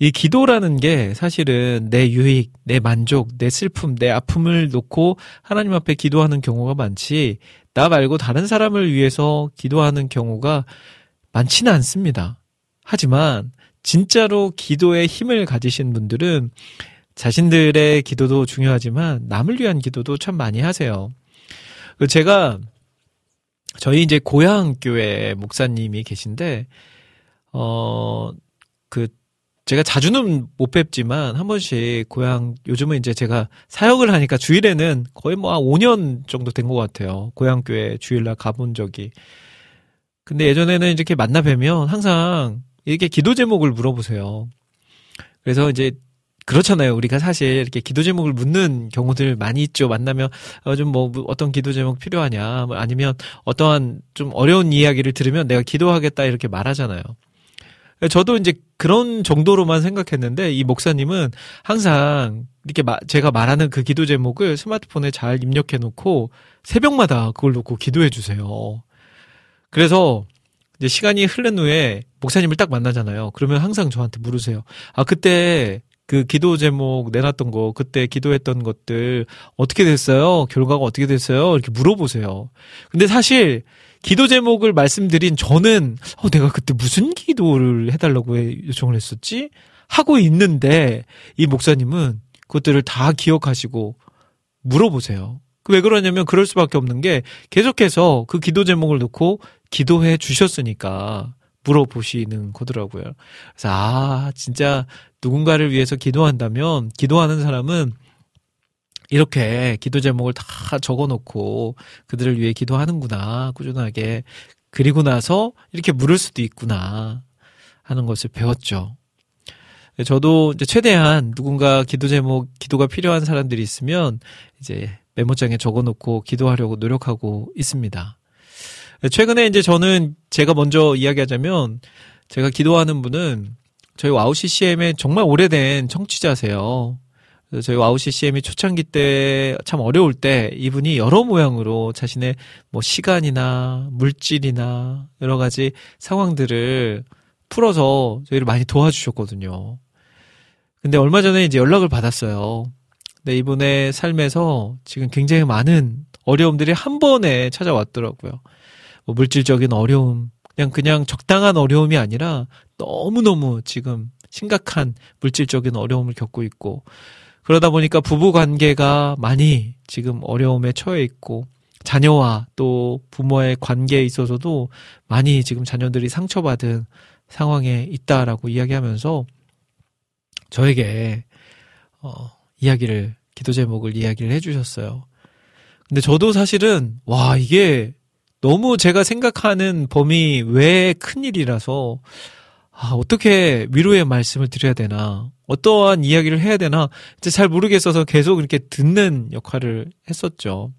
이 기도라는 게 사실은 내 유익, 내 만족, 내 슬픔, 내 아픔을 놓고 하나님 앞에 기도하는 경우가 많지 나 말고 다른 사람을 위해서 기도하는 경우가 많지는 않습니다. 하지만 진짜로 기도에 힘을 가지신 분들은 자신들의 기도도 중요하지만 남을 위한 기도도 참 많이 하세요. 제가 저희 이제 고향 교회 목사님이 계신데 제가 자주는 못 뵙지만 한 번씩 고향, 요즘은 이제 제가 사역을 하니까 주일에는 거의 뭐 한 5년 정도 된 것 같아요. 고향교회 주일날 가본 적이. 근데 예전에는 이렇게 만나 뵈면 항상 이렇게 기도 제목을 물어보세요. 그래서 이제 그렇잖아요. 우리가 사실 이렇게 기도 제목을 묻는 경우들 많이 있죠. 만나면 좀 뭐 어떤 기도 제목 필요하냐, 아니면 어떠한 좀 어려운 이야기를 들으면 내가 기도하겠다 이렇게 말하잖아요. 저도 이제 그런 정도로만 생각했는데 이 목사님은 항상 이렇게 제가 말하는 그 기도 제목을 스마트폰에 잘 입력해 놓고 새벽마다 그걸 놓고 기도해 주세요. 그래서 이제 시간이 흐른 후에 목사님을 딱 만나잖아요. 그러면 항상 저한테 물으세요. 아, 그때 그 기도 제목 내놨던 거, 그때 기도했던 것들 어떻게 됐어요? 결과가 어떻게 됐어요? 이렇게 물어보세요. 근데 사실 기도 제목을 말씀드린 저는 내가 그때 무슨 기도를 해달라고 요청을 했었지? 하고 있는데 이 목사님은 그것들을 다 기억하시고 물어보세요. 왜 그러냐면 그럴 수밖에 없는 게 계속해서 그 기도 제목을 놓고 기도해 주셨으니까 물어보시는 거더라고요. 그래서 아, 진짜 누군가를 위해서 기도한다면 기도하는 사람은 이렇게 기도 제목을 다 적어놓고 그들을 위해 기도하는구나, 꾸준하게. 그리고 나서 이렇게 물을 수도 있구나 하는 것을 배웠죠. 저도 이제 최대한 누군가 기도 제목, 기도가 필요한 사람들이 있으면 이제 메모장에 적어놓고 기도하려고 노력하고 있습니다. 최근에 이제 저는 제가 먼저 이야기하자면 제가 기도하는 분은 저희 와우CCM의 정말 오래된 청취자세요. 저희 와우CCM이 초창기 때 참 어려울 때 이분이 여러 모양으로 자신의 뭐 시간이나 물질이나 여러 가지 상황들을 풀어서 저희를 많이 도와주셨거든요. 근데 얼마 전에 이제 연락을 받았어요. 근데 이분의 삶에서 지금 굉장히 많은 어려움들이 한 번에 찾아왔더라고요. 뭐 물질적인 어려움, 그냥 적당한 어려움이 아니라 너무너무 지금 심각한 물질적인 어려움을 겪고 있고, 그러다 보니까 부부관계가 많이 지금 어려움에 처해 있고, 자녀와 또 부모의 관계에 있어서도 많이 지금 자녀들이 상처받은 상황에 있다라고 이야기하면서 저에게 이야기를, 기도 제목을 이야기를 해주셨어요. 근데 저도 사실은 와, 이게 너무 제가 생각하는 범위 외의 큰일이라서 아, 어떻게 위로의 말씀을 드려야 되나, 어떠한 이야기를 해야 되나 이제 잘 모르겠어서 계속 이렇게 듣는 역할을 했었죠.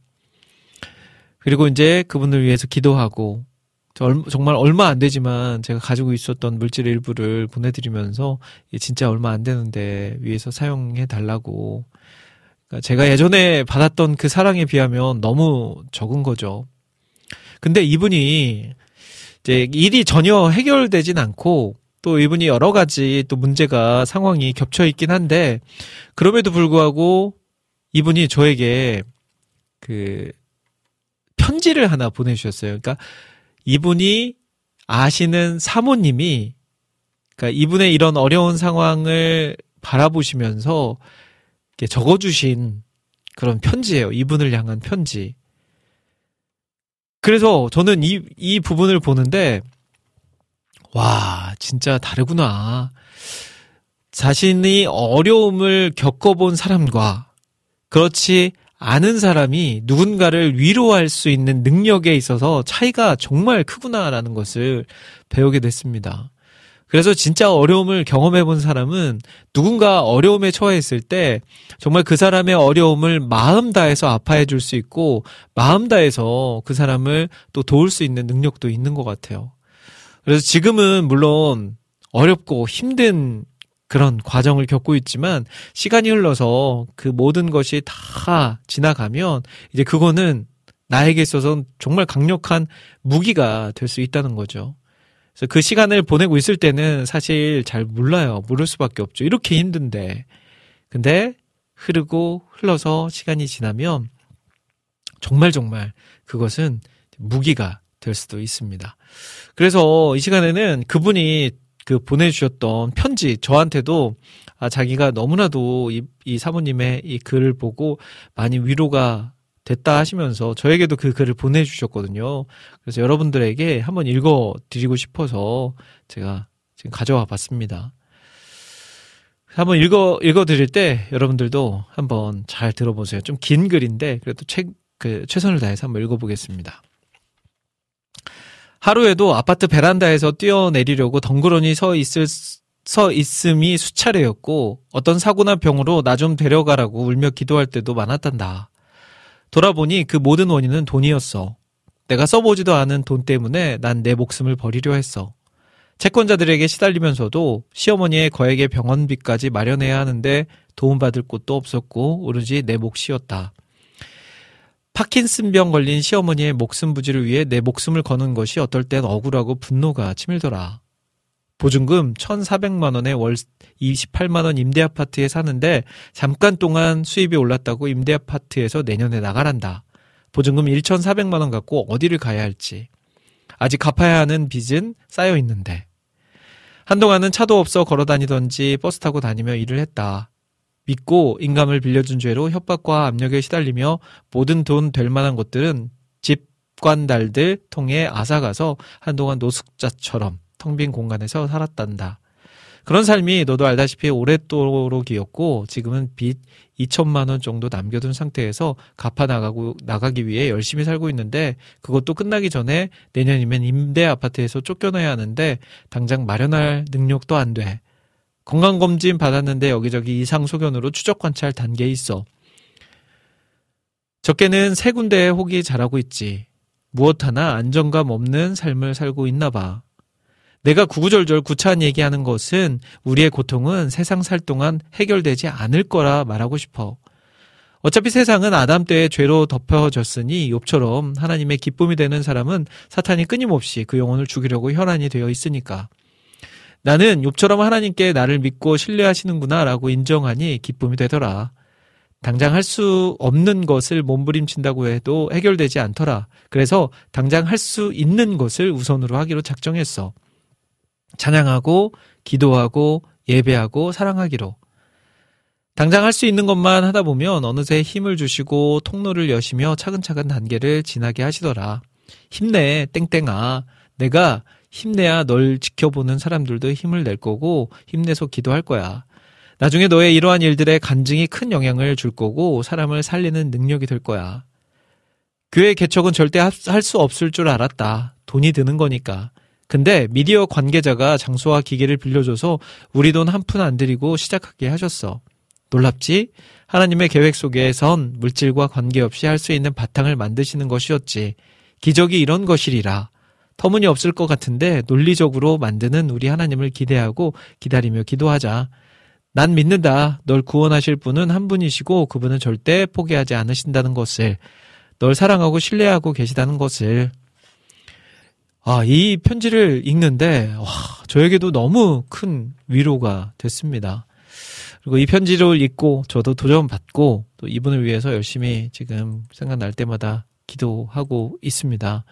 그리고 이제 그분을 위해서 기도하고 정말 얼마 안 되지만 제가 가지고 있었던 물질 일부를 보내드리면서 진짜 얼마 안 되는데 위해서 사용해 달라고, 그러니까 제가 예전에 받았던 그 사랑에 비하면 너무 적은 거죠. 근데 이분이 이제 일이 전혀 해결되진 않고 또 이분이 여러 가지 또 문제가 상황이 겹쳐 있긴 한데 그럼에도 불구하고 이분이 저에게 그 편지를 하나 보내주셨어요. 그러니까 이분이 아시는 사모님이, 그러니까 이분의 이런 어려운 상황을 바라보시면서 적어주신 그런 편지예요. 이분을 향한 편지. 그래서 저는 이 부분을 보는데 와, 진짜 다르구나. 자신이 어려움을 겪어본 사람과 그렇지 않은 사람이 누군가를 위로할 수 있는 능력에 있어서 차이가 정말 크구나라는 것을 배우게 됐습니다. 그래서 진짜 어려움을 경험해본 사람은 누군가 어려움에 처해 있을 때 정말 그 사람의 어려움을 마음 다해서 아파해 줄 수 있고 마음 다해서 그 사람을 또 도울 수 있는 능력도 있는 것 같아요. 그래서 지금은 물론 어렵고 힘든 그런 과정을 겪고 있지만 시간이 흘러서 그 모든 것이 다 지나가면 이제 그거는 나에게 있어서는 정말 강력한 무기가 될 수 있다는 거죠. 그래서 그 시간을 보내고 있을 때는 사실 잘 몰라요. 모를 수밖에 없죠. 이렇게 힘든데. 근데 흐르고 흘러서 시간이 지나면 정말 그것은 무기가 될 수도 있습니다. 그래서 이 시간에는 그분이 그 보내주셨던 편지, 저한테도 아, 자기가 너무나도 이 사모님의 이 글을 보고 많이 위로가 됐다 하시면서 저에게도 그 글을 보내주셨거든요. 그래서 여러분들에게 한번 읽어드리고 싶어서 제가 지금 가져와 봤습니다. 한번 읽어드릴 때 여러분들도 한번 잘 들어보세요. 좀 긴 글인데 그래도 최선을 다해서 한번 읽어보겠습니다. 하루에도 아파트 베란다에서 뛰어내리려고 덩그러니 서 있음이 수차례였고 어떤 사고나 병으로 나 좀 데려가라고 울며 기도할 때도 많았단다. 돌아보니 그 모든 원인은 돈이었어. 내가 써보지도 않은 돈 때문에 난 내 목숨을 버리려 했어. 채권자들에게 시달리면서도 시어머니의 거액의 병원비까지 마련해야 하는데 도움받을 곳도 없었고 오로지 내 몫이었다. 파킨슨병 걸린 시어머니의 목숨 부지를 위해 내 목숨을 거는 것이 어떨 땐 억울하고 분노가 치밀더라. 보증금 1,400만 원에 월 28만 원 임대아파트에 사는데 잠깐 동안 수입이 올랐다고 임대아파트에서 내년에 나가란다. 보증금 1,400만 원 갖고 어디를 가야 할지. 아직 갚아야 하는 빚은 쌓여 있는데. 한동안은 차도 없어 걸어다니던지 버스 타고 다니며 일을 했다. 믿고 인감을 빌려준 죄로 협박과 압력에 시달리며 모든 돈 될 만한 것들은 집관달들 통해 앗아가서 한동안 노숙자처럼 텅 빈 공간에서 살았단다. 그런 삶이 너도 알다시피 오랫도록이었고 지금은 빚 2천만 원 정도 남겨둔 상태에서 갚아나가기 위해 열심히 살고 있는데 그것도 끝나기 전에 내년이면 임대 아파트에서 쫓겨나야 하는데 당장 마련할 능력도 안 돼. 건강검진 받았는데 여기저기 이상소견으로 추적관찰 단계에 있어. 적게는 세 군데에 혹이 자라고 있지. 무엇 하나 안정감 없는 삶을 살고 있나 봐. 내가 구구절절 구차한 얘기하는 것은 우리의 고통은 세상 살 동안 해결되지 않을 거라 말하고 싶어. 어차피 세상은 아담 때의 죄로 덮여졌으니 욥처럼 하나님의 기쁨이 되는 사람은 사탄이 끊임없이 그 영혼을 죽이려고 혈안이 되어 있으니까. 나는 욥처럼 하나님께 나를 믿고 신뢰하시는구나 라고 인정하니 기쁨이 되더라. 당장 할 수 없는 것을 몸부림친다고 해도 해결되지 않더라. 그래서 당장 할 수 있는 것을 우선으로 하기로 작정했어. 찬양하고 기도하고 예배하고 사랑하기로. 당장 할 수 있는 것만 하다 보면 어느새 힘을 주시고 통로를 여시며 차근차근 단계를 지나게 하시더라. 힘내 땡땡아. 내가 힘내야 널 지켜보는 사람들도 힘을 낼 거고 힘내서 기도할 거야. 나중에 너의 이러한 일들의 간증이 큰 영향을 줄 거고 사람을 살리는 능력이 될 거야. 교회 개척은 절대 할 수 없을 줄 알았다. 돈이 드는 거니까. 근데 미디어 관계자가 장소와 기계를 빌려줘서 우리 돈 한 푼 안 들이고 시작하게 하셨어. 놀랍지? 하나님의 계획 속에선 물질과 관계없이 할 수 있는 바탕을 만드시는 것이었지. 기적이 이런 것이리라. 터무니없을 것 같은데 논리적으로 만드는 우리 하나님을 기대하고 기다리며 기도하자. 난 믿는다. 널 구원하실 분은 한 분이시고 그분은 절대 포기하지 않으신다는 것을. 널 사랑하고 신뢰하고 계시다는 것을. 아, 이 편지를 읽는데 저에게도 너무 큰 위로가 됐습니다. 그리고 이 편지를 읽고 저도 도전받고 또 이분을 위해서 열심히 지금 생각날 때마다 기도하고 있습니다.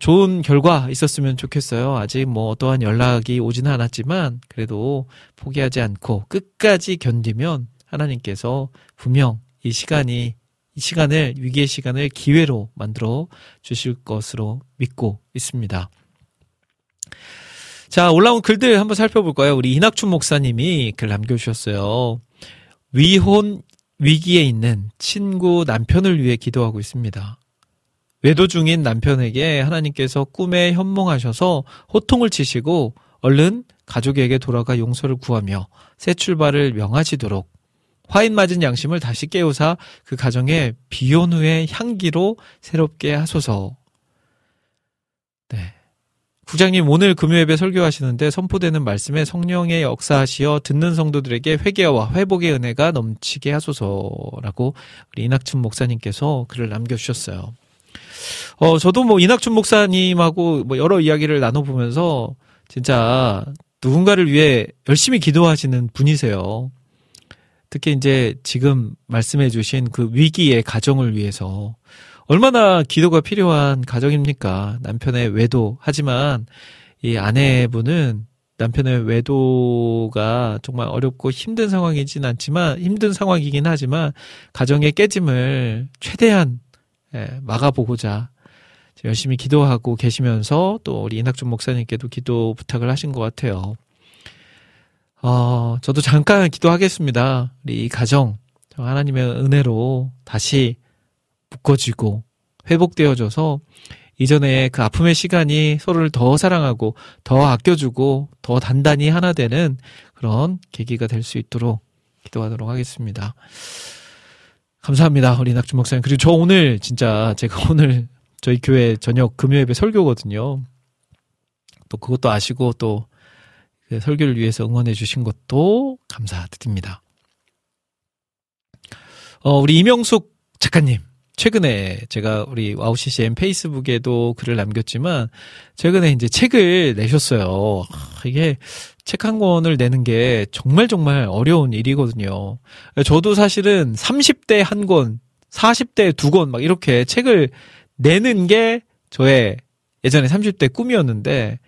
좋은 결과 있었으면 좋겠어요. 아직 뭐 어떠한 연락이 오지는 않았지만 그래도 포기하지 않고 끝까지 견디면 하나님께서 분명 이 시간을 위기의 시간을 기회로 만들어 주실 것으로 믿고 있습니다. 자, 올라온 글들 한번 살펴볼까요? 우리 이낙준 목사님이 글 남겨주셨어요. 위혼 위기에 있는 친구 남편을 위해 기도하고 있습니다. 외도 중인 남편에게 하나님께서 꿈에 현몽하셔서 호통을 치시고 얼른 가족에게 돌아가 용서를 구하며 새 출발을 명하시도록 화인 맞은 양심을 다시 깨우사 그 가정의 비혼 후의 향기로 새롭게 하소서. 네. 국장님 오늘 금요예배 설교하시는데 선포되는 말씀에 성령의 역사하시어 듣는 성도들에게 회개와 회복의 은혜가 넘치게 하소서라고 우리 이낙춘 목사님께서 글을 남겨주셨어요. 저도 뭐 이낙준 목사님하고 뭐 여러 이야기를 나눠보면서 진짜 누군가를 위해 열심히 기도하시는 분이세요. 특히 이제 지금 말씀해 주신 그 위기의 가정을 위해서 얼마나 기도가 필요한 가정입니까? 남편의 외도. 하지만 이 아내분은 남편의 외도가 정말 어렵고 힘든 상황이긴 하지만 가정의 깨짐을 최대한 막아보고자 열심히 기도하고 계시면서 또 우리 이낙준 목사님께도 기도 부탁을 하신 것 같아요. 저도 잠깐 기도하겠습니다. 우리 이 가정 하나님의 은혜로 다시 묶어지고 회복되어져서 이전에 그 아픔의 시간이 서로를 더 사랑하고 더 아껴주고 더 단단히 하나 되는 그런 계기가 될 수 있도록 기도하도록 하겠습니다. 감사합니다. 우리 이낙준 목사님. 그리고 저 오늘 진짜 제가 오늘 저희 교회 저녁 금요예배 설교거든요. 또 그것도 아시고 또 그 설교를 위해서 응원해 주신 것도 감사드립니다. 우리 이명숙 작가님. 최근에 제가 우리 와우CCM 페이스북에도 글을 남겼지만 최근에 이제 책을 내셨어요. 이게 책 한 권을 내는 게 정말 어려운 일이거든요. 저도 사실은 30대 한 권, 40대 두 권 막 이렇게 책을 내는 게 저의 예전에 30대 꿈이었는데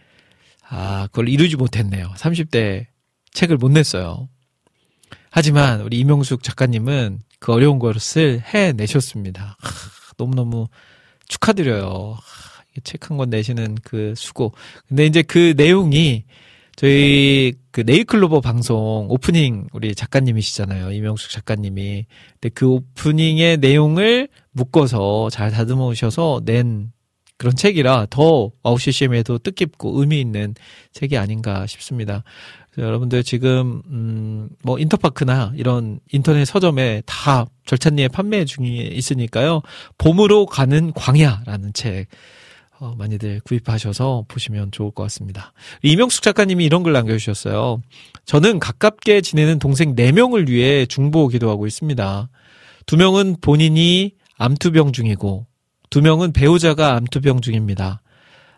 그걸 이루지 못했네요. 30대 책을 못 냈어요. 하지만 우리 이명숙 작가님은 그 어려운 것을 해내셨습니다. 너무너무 축하드려요. 책 한 권 내시는 그 수고. 근데 이제 그 내용이 저희 그 네이클로버 방송 오프닝 우리 작가님이시잖아요. 이명숙 작가님이. 근데 그 오프닝의 내용을 묶어서 잘 다듬으셔서 낸 그런 책이라 더 와우CCM에도 뜻깊고 의미 있는 책이 아닌가 싶습니다. 여러분들 지금 뭐 인터파크나 이런 인터넷 서점에 다 절찬리에 판매 중에 있으니까요. 봄으로 가는 광야라는 책 많이들 구입하셔서 보시면 좋을 것 같습니다. 이명숙 작가님이 이런 글 남겨주셨어요. 저는 가깝게 지내는 동생 4명을 위해 중보 기도하고 있습니다. 2명은 본인이 암투병 중이고 2명은 배우자가 암투병 중입니다.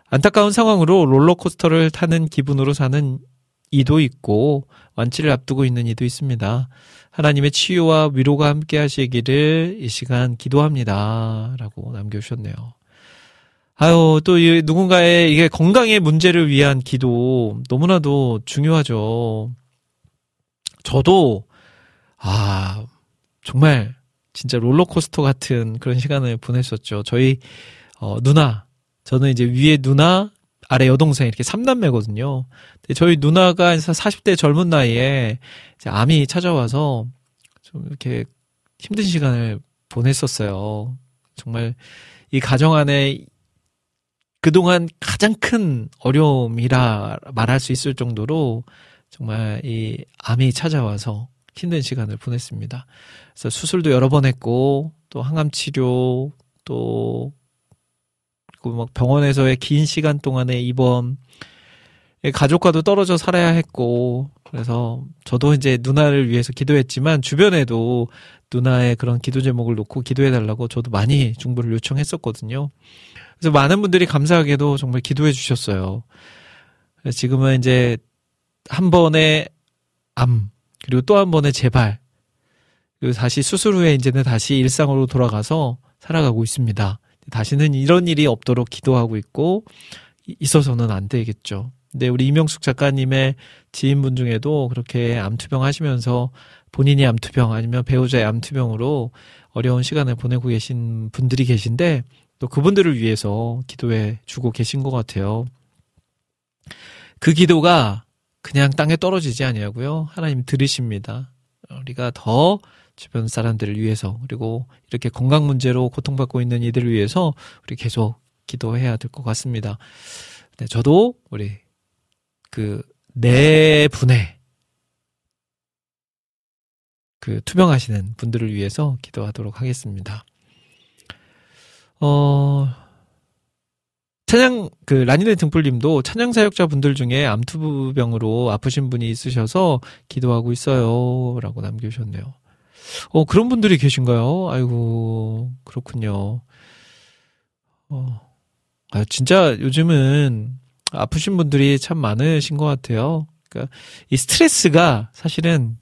안타까운 상황으로 롤러코스터를 타는 기분으로 사는 이도 있고 완치를 앞두고 있는 이도 있습니다. 하나님의 치유와 위로가 함께 하시기를 이 시간 기도합니다. 라고 남겨주셨네요. 아유, 또 누군가의 이게 건강의 문제를 위한 기도 너무나도 중요하죠. 저도 정말 진짜 롤러코스터 같은 그런 시간을 보냈었죠. 저희 누나, 저는 이제 위에 누나 아래 여동생 이렇게 3남매거든요. 근데 저희 누나가 40대 젊은 나이에 이제 암이 찾아와서 좀 이렇게 힘든 시간을 보냈었어요. 정말 이 가정 안에 그동안 가장 큰 어려움이라 말할 수 있을 정도로 정말 이 암이 찾아와서 힘든 시간을 보냈습니다. 그래서 수술도 여러 번 했고 또 항암 치료 또 막 병원에서의 긴 시간 동안의 입원, 가족과도 떨어져 살아야 했고, 그래서 저도 이제 누나를 위해서 기도했지만 주변에도 누나의 그런 기도 제목을 놓고 기도해달라고 저도 많이 중보를 요청했었거든요. 그래서 많은 분들이 감사하게도 정말 기도해 주셨어요. 지금은 이제 한 번의 암, 그리고 또 한 번의 재발, 그리고 다시 수술 후에 이제는 다시 일상으로 돌아가서 살아가고 있습니다. 다시는 이런 일이 없도록 기도하고 있고 있어서는 안 되겠죠. 근데 우리 이명숙 작가님의 지인분 중에도 그렇게 암투병 하시면서 본인이 암투병 아니면 배우자의 암투병으로 어려운 시간을 보내고 계신 분들이 계신데 또 그분들을 위해서 기도해 주고 계신 것 같아요. 그 기도가 그냥 땅에 떨어지지 아니하고요. 하나님 들으십니다. 우리가 더 주변 사람들을 위해서 그리고 이렇게 건강 문제로 고통받고 있는 이들을 위해서 우리 계속 기도해야 될 것 같습니다. 네, 저도 우리 그 네 분의 그 투병하시는 분들을 위해서 기도하도록 하겠습니다. 찬양 그 라니네 등불님도 찬양 사역자분들 중에 암투병으로 아프신 분이 있으셔서 기도하고 있어요라고 남겨주셨네요. 그런 분들이 계신가요? 아이고, 그렇군요. 진짜 요즘은 아프신 분들이 참 많으신 것 같아요. 그러니까 이 스트레스가 사실은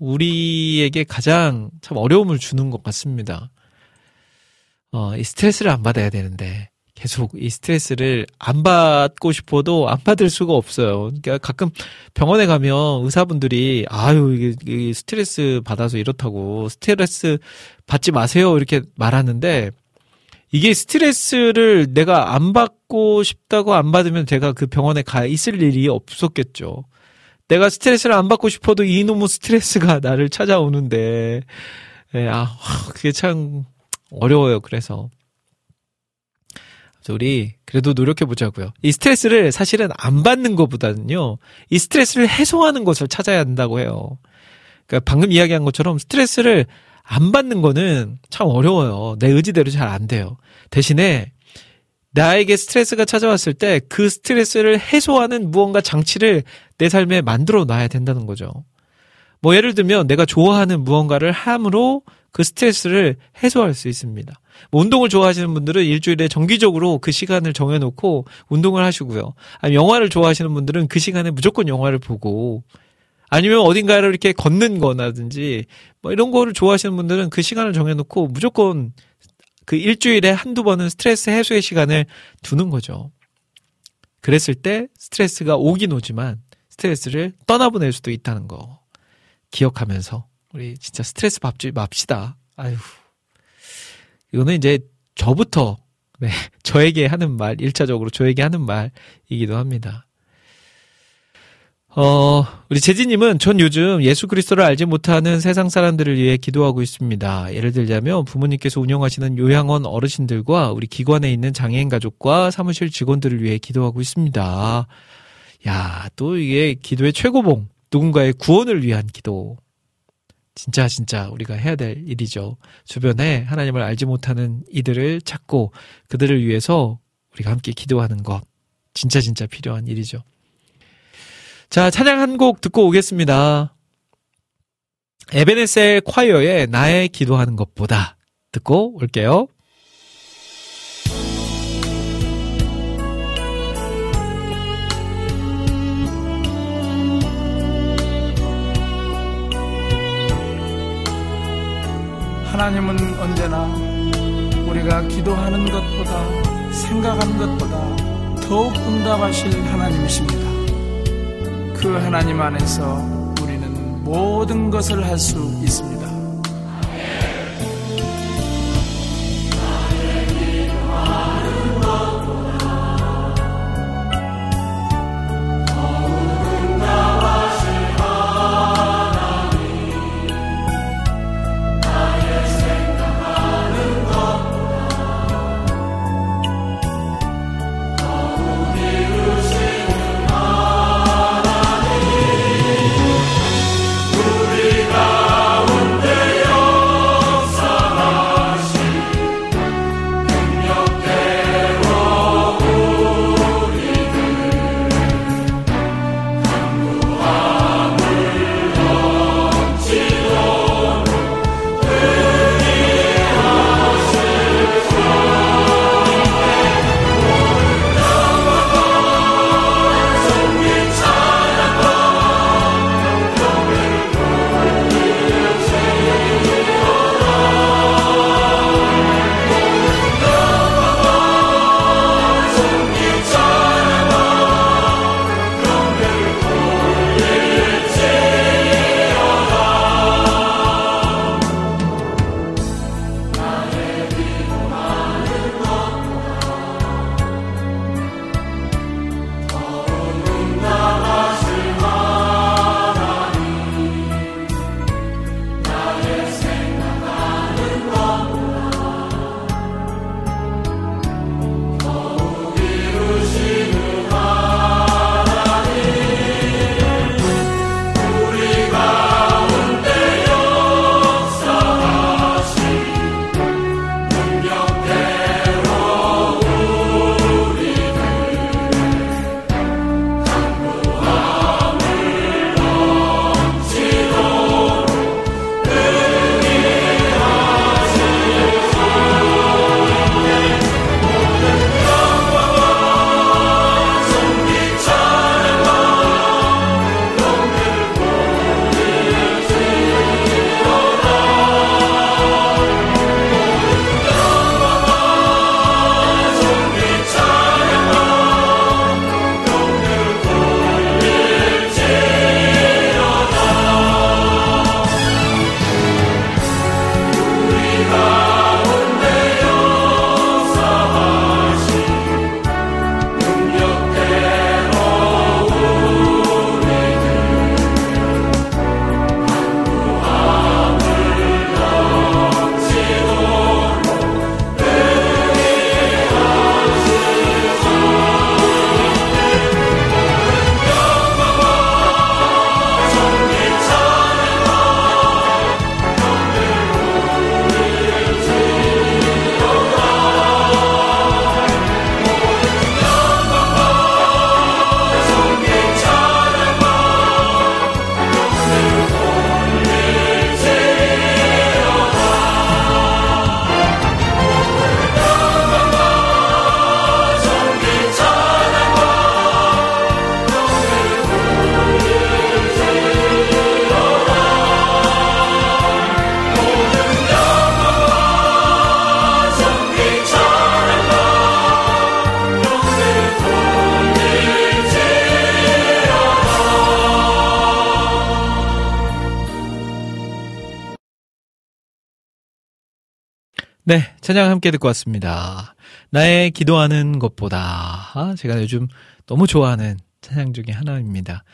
우리에게 가장 참 어려움을 주는 것 같습니다. 이 스트레스를 안 받아야 되는데 계속 이 스트레스를 안 받고 싶어도 안 받을 수가 없어요. 그러니까 가끔 병원에 가면 의사분들이 이게 스트레스 받아서 이렇다고 스트레스 받지 마세요 이렇게 말하는데 이게 스트레스를 내가 안 받고 싶다고 안 받으면 제가 그 병원에 가 있을 일이 없었겠죠. 내가 스트레스를 안 받고 싶어도 이놈의 스트레스가 나를 찾아오는데, 예, 아, 그게 참 어려워요. 그래서 우리 그래도 노력해보자고요. 이 스트레스를 사실은 안 받는 것보다는요, 이 스트레스를 해소하는 것을 찾아야 한다고 해요. 그러니까 방금 이야기한 것처럼 스트레스를 안 받는 거는 참 어려워요. 내 의지대로 잘 안 돼요. 대신에 나에게 스트레스가 찾아왔을 때 그 스트레스를 해소하는 무언가 장치를 내 삶에 만들어 놔야 된다는 거죠. 뭐 예를 들면 내가 좋아하는 무언가를 함으로 그 스트레스를 해소할 수 있습니다. 뭐 운동을 좋아하시는 분들은 일주일에 정기적으로 그 시간을 정해놓고 운동을 하시고요. 아니면 영화를 좋아하시는 분들은 그 시간에 무조건 영화를 보고, 아니면 어딘가를 이렇게 걷는 거라든지 뭐 이런 거를 좋아하시는 분들은 그 시간을 정해놓고 무조건 그 일주일에 한두 번은 스트레스 해소의 시간을 두는 거죠. 그랬을 때 스트레스가 오긴 오지만 스트레스를 떠나보낼 수도 있다는 거 기억하면서 우리 진짜 스트레스 받지 맙시다. 아휴, 이거는 이제 저부터, 네, 저에게 하는 말, 1차적으로 저에게 하는 말이기도 합니다. 우리 재진님은 전 요즘 예수 그리스도를 알지 못하는 세상 사람들을 위해 기도하고 있습니다. 예를 들자면 부모님께서 운영하시는 요양원 어르신들과 우리 기관에 있는 장애인 가족과 사무실 직원들을 위해 기도하고 있습니다. 야, 또 이게 기도의 최고봉, 누군가의 구원을 위한 기도. 진짜 우리가 해야 될 일이죠. 주변에 하나님을 알지 못하는 이들을 찾고 그들을 위해서 우리가 함께 기도하는 것, 진짜 필요한 일이죠. 자, 찬양 한 곡 듣고 오겠습니다. 에베네셀 콰이어의 나의 기도하는 것보다 듣고 올게요. 하나님은 언제나 우리가 기도하는 것보다, 생각하는 것보다 더욱 응답하실 하나님이십니다. 그 하나님 안에서 우리는 모든 것을 할 수 있습니다. 네, 찬양 함께 듣고 왔습니다. 나의 기도하는 것보다. 아, 제가 요즘 너무 좋아하는 찬양 중에 하나입니다.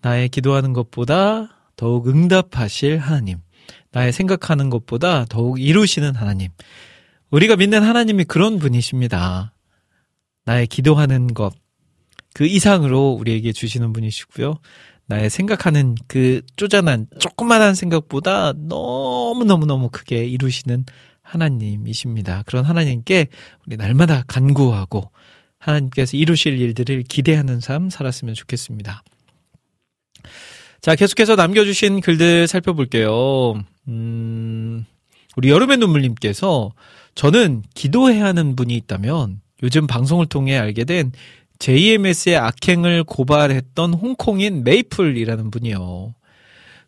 나의 기도하는 것보다 더욱 응답하실 하나님, 나의 생각하는 것보다 더욱 이루시는 하나님, 우리가 믿는 하나님이 그런 분이십니다. 나의 기도하는 것, 그 이상으로 우리에게 주시는 분이시고요. 나의 생각하는 그 쪼잔한 조그만한 생각보다 너무너무너무 크게 이루시는 하나님이십니다. 그런 하나님께 우리 날마다 간구하고 하나님께서 이루실 일들을 기대하는 삶 살았으면 좋겠습니다. 자, 계속해서 남겨주신 글들 살펴볼게요. 우리 여름의 눈물님께서, 저는 기도해야 하는 분이 있다면 요즘 방송을 통해 알게 된 JMS의 악행을 고발했던 홍콩인 메이플이라는 분이요.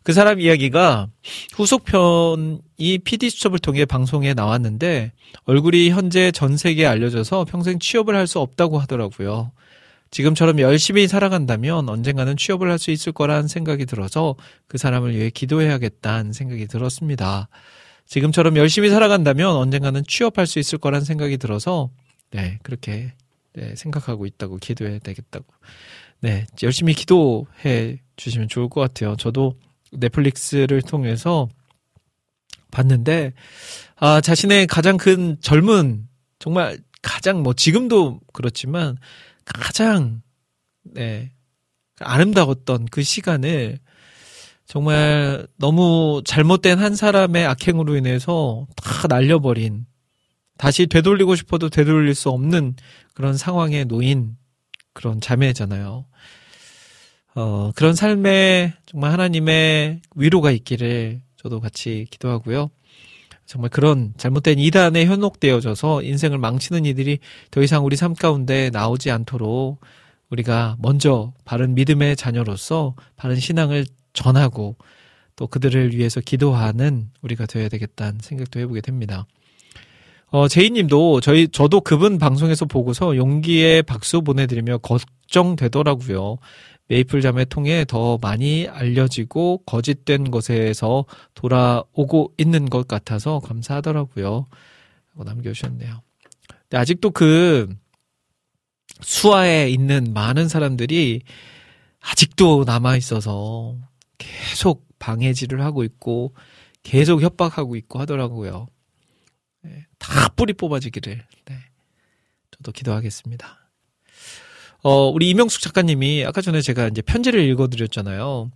그 사람 이야기가 후속편이 PD수첩을 통해 방송에 나왔는데 얼굴이 현재 전 세계에 알려져서 평생 취업을 할 수 없다고 하더라고요. 지금처럼 열심히 살아간다면 언젠가는 취업을 할 수 있을 거란 생각이 들어서 그 사람을 위해 기도해야겠다는 생각이 들었습니다. 지금처럼 열심히 살아간다면 언젠가는 취업할 수 있을 거란 생각이 들어서 네, 그렇게 네, 생각하고 있다고, 기도해야 되겠다고. 네, 열심히 기도해 주시면 좋을 것 같아요. 저도 넷플릭스를 통해서 봤는데, 아, 자신의 가장 큰 젊은, 정말 가장 뭐 지금도 그렇지만 가장, 네, 아름다웠던 그 시간을 정말 너무 잘못된 한 사람의 악행으로 인해서 다 날려버린, 다시 되돌리고 싶어도 되돌릴 수 없는 그런 상황에 놓인 그런 자매잖아요. 그런 삶에 정말 하나님의 위로가 있기를 저도 같이 기도하고요. 정말 그런 잘못된 이단에 현혹되어져서 인생을 망치는 이들이 더 이상 우리 삶 가운데 나오지 않도록 우리가 먼저 바른 믿음의 자녀로서 바른 신앙을 전하고 또 그들을 위해서 기도하는 우리가 되어야 되겠다는 생각도 해보게 됩니다. 제이님도 저도 그분 방송에서 보고서 용기에 박수 보내드리며 걱정되더라고요. 메이플 자매 통해 더 많이 알려지고 거짓된 것에서 돌아오고 있는 것 같아서 감사하더라고요. 라고 남겨주셨네요. 근데 아직도 그 수하에 있는 많은 사람들이 아직도 남아있어서 계속 방해질을 하고 있고 계속 협박하고 있고 하더라고요. 네, 다 뿌리 뽑아지기를. 네, 저도 기도하겠습니다. 우리 이명숙 작가님이 아까 전에 제가 이제 편지를 읽어드렸잖아요.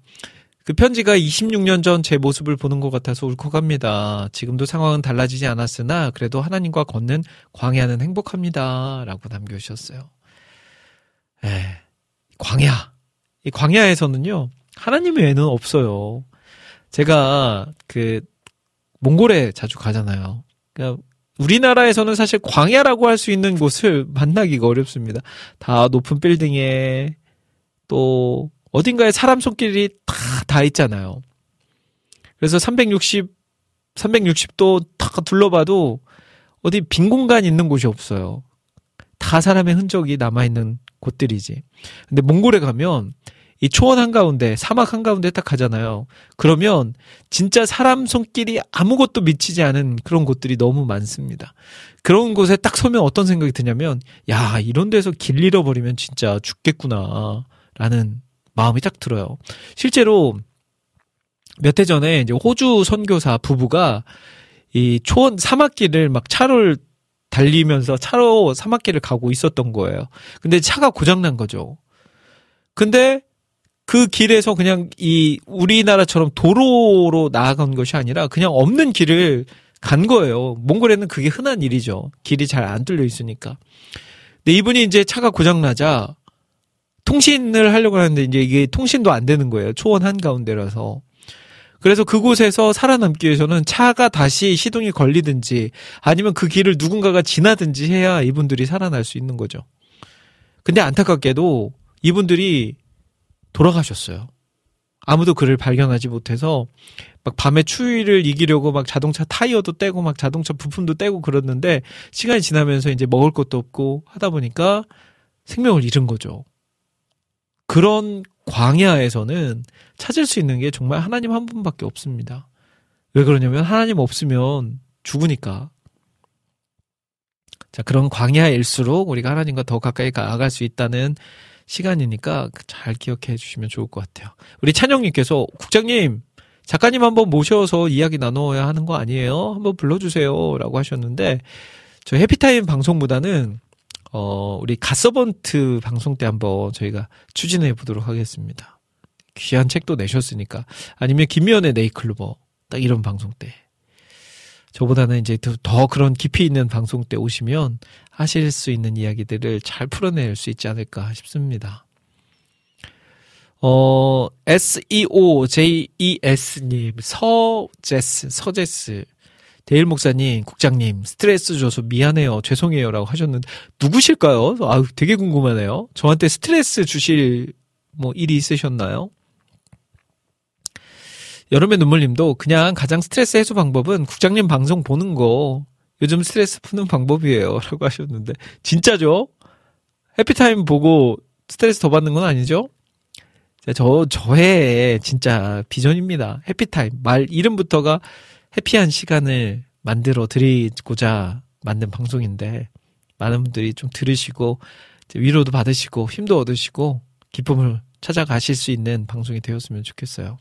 그 편지가 26년 전 제 모습을 보는 것 같아서 울컥합니다. 지금도 상황은 달라지지 않았으나 그래도 하나님과 걷는 광야는 행복합니다. 라고 남겨주셨어요. 에, 광야. 이 광야에서는요, 하나님 외에는 없어요. 제가 그 몽골에 자주 가잖아요. 그러니까 우리나라에서는 사실 광야라고 할 수 있는 곳을 만나기가 어렵습니다. 다 높은 빌딩에 또 어딘가에 사람 손길이 다 있잖아요. 그래서 360도 다 둘러봐도 어디 빈 공간 있는 곳이 없어요. 다 사람의 흔적이 남아있는 곳들이지. 근데 몽골에 가면 이 초원 한가운데, 사막 한가운데 딱 가잖아요. 그러면 진짜 사람 손길이 아무것도 미치지 않은 그런 곳들이 너무 많습니다. 그런 곳에 딱 서면 어떤 생각이 드냐면, 야, 이런 데서 길 잃어버리면 진짜 죽겠구나 라는 마음이 딱 들어요. 실제로 몇 해 전에 이제 호주 선교사 부부가 이 초원 사막길을 막 차를 달리면서 차로 사막길을 가고 있었던 거예요. 근데 차가 고장난 거죠. 근데 그 길에서 그냥 이 우리나라처럼 도로로 나아간 것이 아니라 그냥 없는 길을 간 거예요. 몽골에는 그게 흔한 일이죠. 길이 잘 안 뚫려 있으니까. 근데 이분이 이제 차가 고장나자 통신을 하려고 하는데 이제 이게 통신도 안 되는 거예요. 초원 한가운데라서. 그래서 그곳에서 살아남기 위해서는 차가 다시 시동이 걸리든지 아니면 그 길을 누군가가 지나든지 해야 이분들이 살아날 수 있는 거죠. 근데 안타깝게도 이분들이 돌아가셨어요. 아무도 그를 발견하지 못해서 막 밤에 추위를 이기려고 막 자동차 타이어도 떼고 막 자동차 부품도 떼고 그랬는데 시간이 지나면서 이제 먹을 것도 없고 하다 보니까 생명을 잃은 거죠. 그런 광야에서는 찾을 수 있는 게 정말 하나님 한 분밖에 없습니다. 왜 그러냐면 하나님 없으면 죽으니까. 자, 그런 광야일수록 우리가 하나님과 더 가까이 나아갈 수 있다는 시간이니까 잘 기억해 주시면 좋을 것 같아요. 우리 찬영님께서 국장님, 작가님 한번 모셔서 이야기 나눠야 하는 거 아니에요? 한번 불러주세요 라고 하셨는데, 저 해피타임 방송보다는 우리 갓서번트 방송 때 한번 저희가 추진해 보도록 하겠습니다. 귀한 책도 내셨으니까. 아니면 김미연의 네이클로버 딱 이런 방송 때, 저보다는 이제 더 그런 깊이 있는 방송 때 오시면 하실 수 있는 이야기들을 잘 풀어낼 수 있지 않을까 싶습니다. SEOJES님, 서제스. 대일 목사님, 국장님, 스트레스 줘서 미안해요, 죄송해요 라고 하셨는데, 누구실까요? 아우, 되게 궁금하네요. 저한테 스트레스 주실 뭐 일이 있으셨나요? 여름의 눈물님도 그냥 가장 스트레스 해소 방법은 국장님 방송 보는 거, 요즘 스트레스 푸는 방법이에요 라고 하셨는데, 진짜죠? 해피타임 보고 스트레스 더 받는 건 아니죠? 저의 진짜 비전입니다. 해피타임, 말 이름부터가 해피한 시간을 만들어 드리고자 만든 방송인데, 많은 분들이 좀 들으시고 위로도 받으시고 힘도 얻으시고 기쁨을 찾아가실 수 있는 방송이 되었으면 좋겠어요.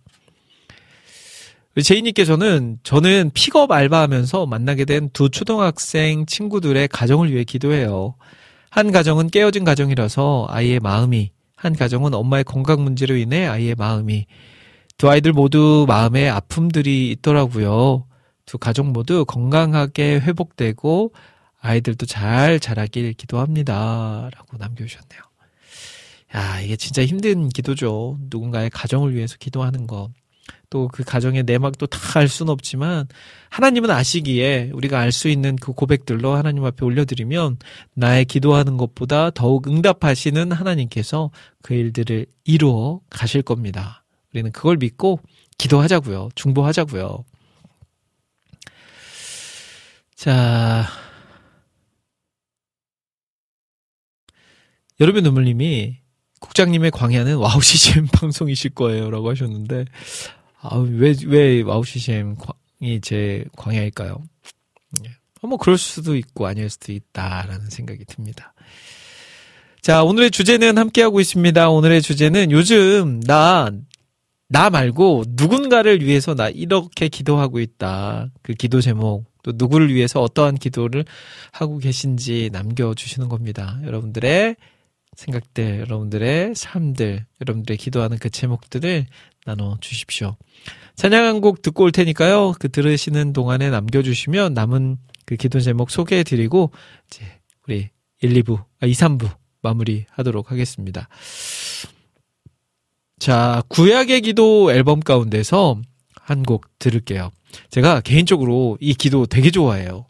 제이님께서는, 저는 픽업 알바하면서 만나게 된 두 초등학생 친구들의 가정을 위해 기도해요. 한 가정은 깨어진 가정이라서 아이의 마음이, 한 가정은 엄마의 건강 문제로 인해 아이의 마음이, 두 아이들 모두 마음의 아픔들이 있더라고요. 두 가족 모두 건강하게 회복되고 아이들도 잘 자라길 기도합니다 라고 남겨주셨네요. 야, 이게 진짜 힘든 기도죠. 누군가의 가정을 위해서 기도하는 거, 또 그 가정의 내막도 다 알 수는 없지만 하나님은 아시기에 우리가 알 수 있는 그 고백들로 하나님 앞에 올려드리면, 나의 기도하는 것보다 더욱 응답하시는 하나님께서 그 일들을 이루어 가실 겁니다. 우리는 그걸 믿고 기도하자고요. 중보하자고요. 자, 여러분의 눈물님이 국장님의 광야는 와우CCM 방송이실 거예요 라고 하셨는데, 아, 왜 와우CCM이 제 광야일까요? 뭐 그럴 수도 있고 아닐 수도 있다라는 생각이 듭니다. 자, 오늘의 주제는 함께하고 있습니다. 오늘의 주제는, 요즘 나 말고 누군가를 위해서 나 이렇게 기도하고 있다, 그 기도 제목, 또 누구를 위해서 어떠한 기도를 하고 계신지 남겨주시는 겁니다. 여러분들의 생각들, 여러분들의 삶들, 여러분들의 기도하는 그 제목들을 나눠주십시오. 찬양 한 곡 듣고 올 테니까요, 그 들으시는 동안에 남겨주시면 남은 그 기도 제목 소개해드리고 이제 우리 2, 3부 마무리하도록 하겠습니다. 자, 구약의 기도 앨범 가운데서 한 곡 들을게요. 제가 개인적으로 이 기도 되게 좋아해요.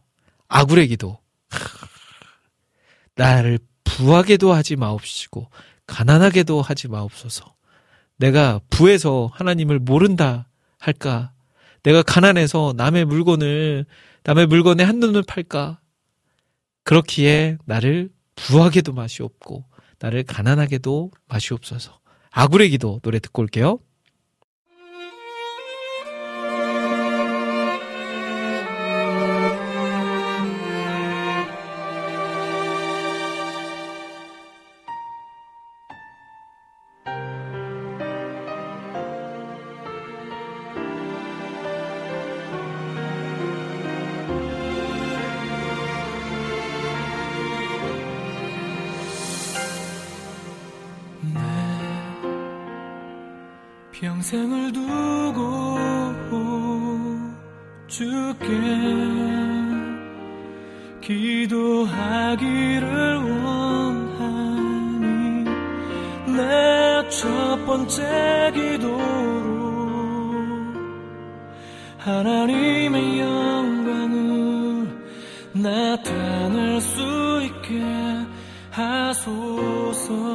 아굴의 기도. 나를 부하게도 하지 마옵시고 가난하게도 하지 마옵소서. 내가 부에서 하나님을 모른다 할까? 내가 가난해서 남의 물건에 한눈을 팔까? 그렇기에 나를 부하게도 마시옵고 나를 가난하게도 마시옵소서. 아굴의 기도 노래 듣고 올게요. 평생을 두고 주께 기도하기를 원하니, 내 첫 번째 기도로 하나님의 영광을 나타낼 수 있게 하소서.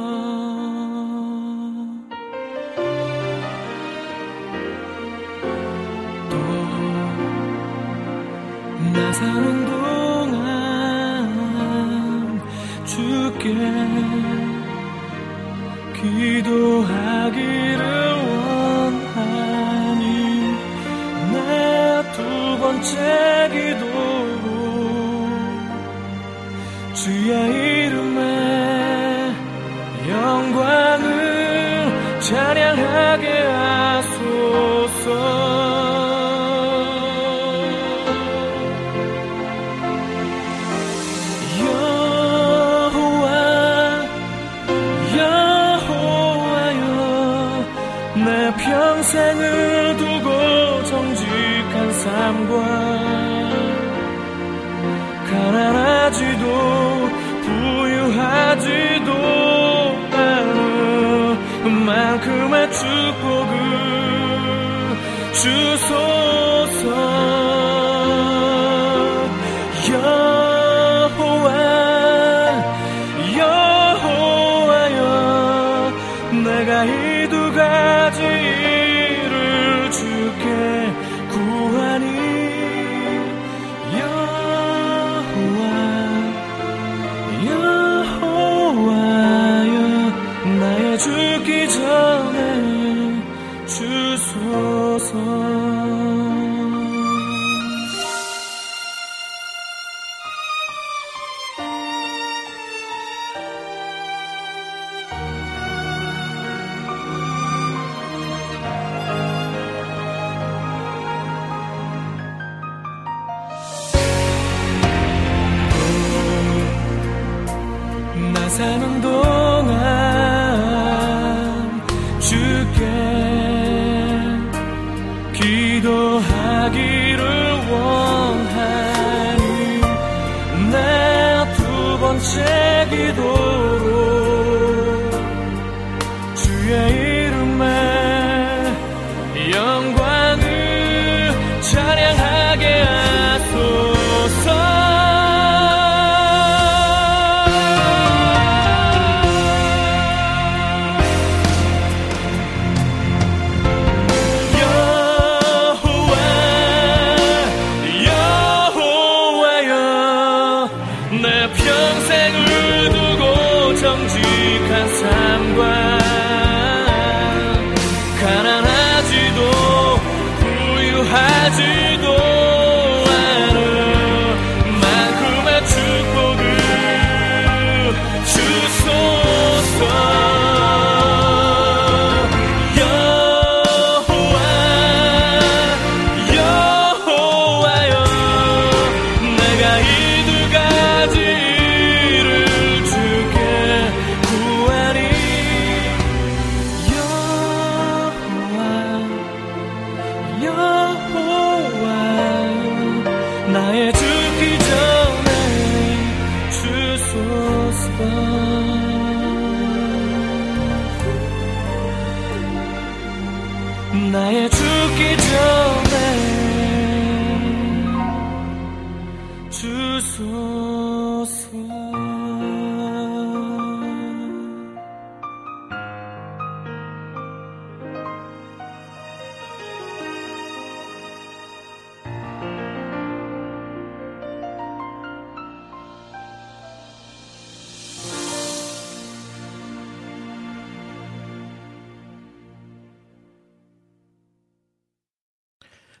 나 사는 동안 주께 기도하기를 원하니, 내 두 번째 기도로 예수의 이름에 영광을 찬양하게 하소서. 평생을 두고 정직한 삶과 가난하지도 부유하지도 않은 만큼의 축복을 주소서. 여호와 여호와여 내가 이 두 가지 죽기 전에 주소서. 나 사는 동안 기도하기를 원하니 내 두 번째 기도로 주의 이름에 영광을 찬양하게 하소서. 나의 죽기 전에 주소서.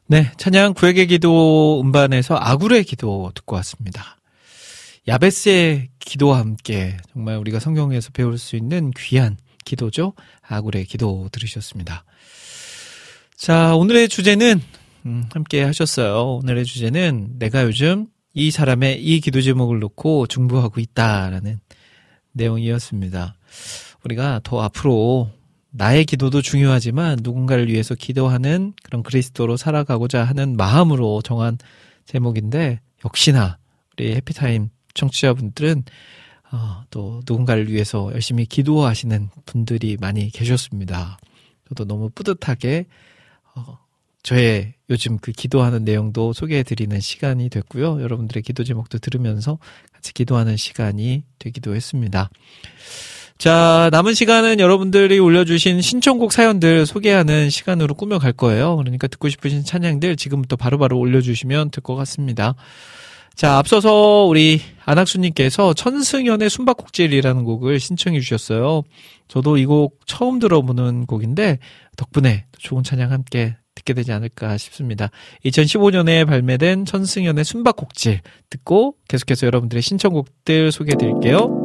네, 찬양 구약의 기도 음반에서 아굴의 기도 듣고 왔습니다. 야베스의 기도와 함께 정말 우리가 성경에서 배울 수 있는 귀한 기도죠. 아굴의 기도 들으셨습니다. 자, 오늘의 주제는 함께 하셨어요. 오늘의 주제는 내가 요즘 이 사람의 이 기도 제목을 놓고 중보하고 있다라는 내용이었습니다. 우리가 더 앞으로 나의 기도도 중요하지만 누군가를 위해서 기도하는 그런 그리스도로 살아가고자 하는 마음으로 정한 제목인데, 역시나 우리 해피타임 청취자분들은 또 누군가를 위해서 열심히 기도하시는 분들이 많이 계셨습니다. 저도 너무 뿌듯하게 저의 요즘 그 기도하는 내용도 소개해드리는 시간이 됐고요. 여러분들의 기도 제목도 들으면서 같이 기도하는 시간이 되기도 했습니다. 자, 남은 시간은 여러분들이 올려주신 신청곡 사연들 소개하는 시간으로 꾸며갈 거예요. 그러니까 듣고 싶으신 찬양들 지금부터 바로바로 올려주시면 될 것 같습니다. 자, 앞서서 우리 안학수님께서 천승연의 숨바꼭질이라는 곡을 신청해 주셨어요. 저도 이 곡 처음 들어보는 곡인데 덕분에 좋은 찬양 함께 듣게 되지 않을까 싶습니다. 2015년에 발매된 천승연의 숨바꼭질 듣고 계속해서 여러분들의 신청곡들 소개해드릴게요.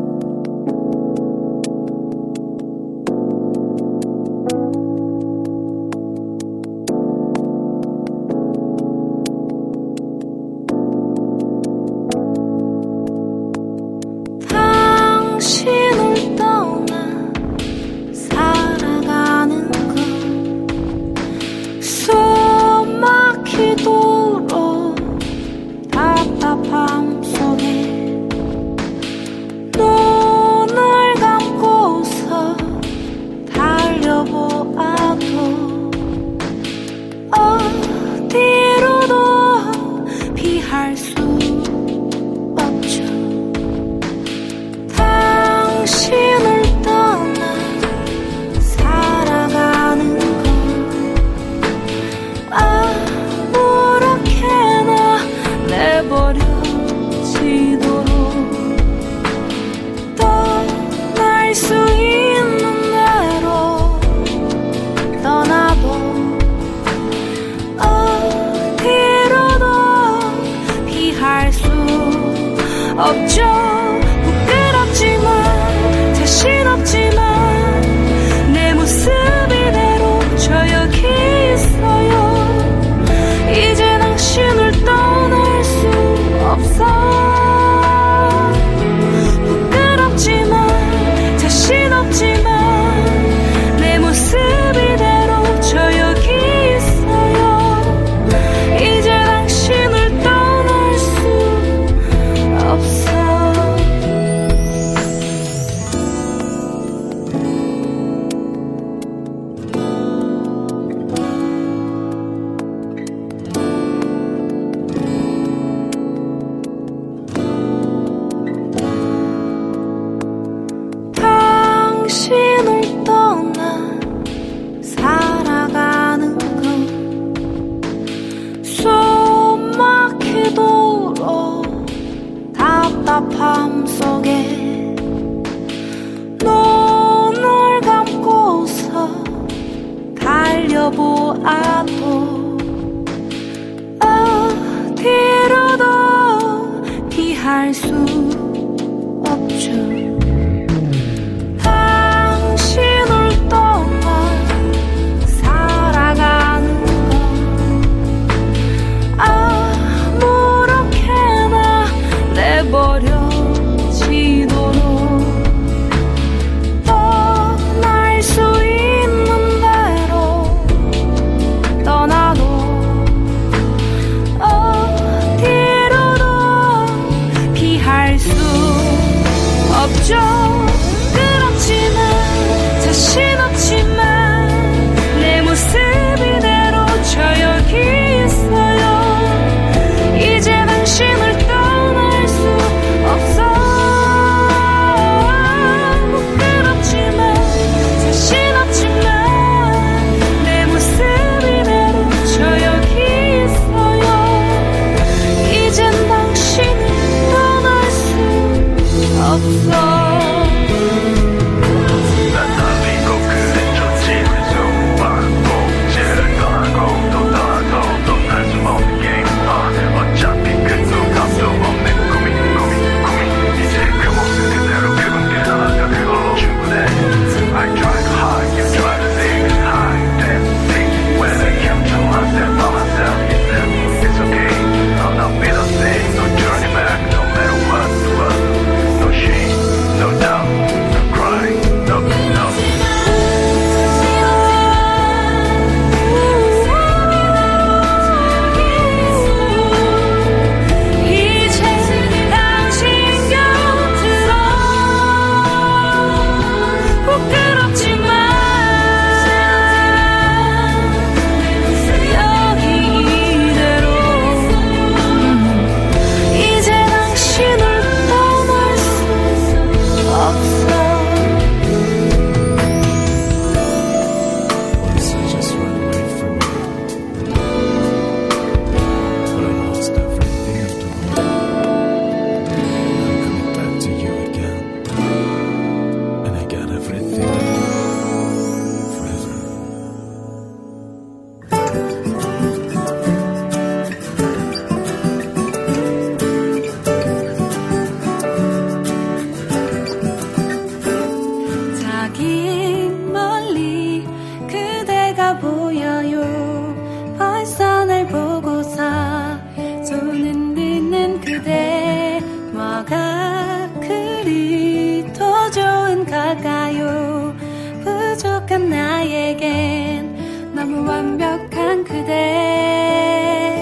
그대와가 그리 더 좋은 가까요. 부족한 나에겐 너무 완벽한 그대.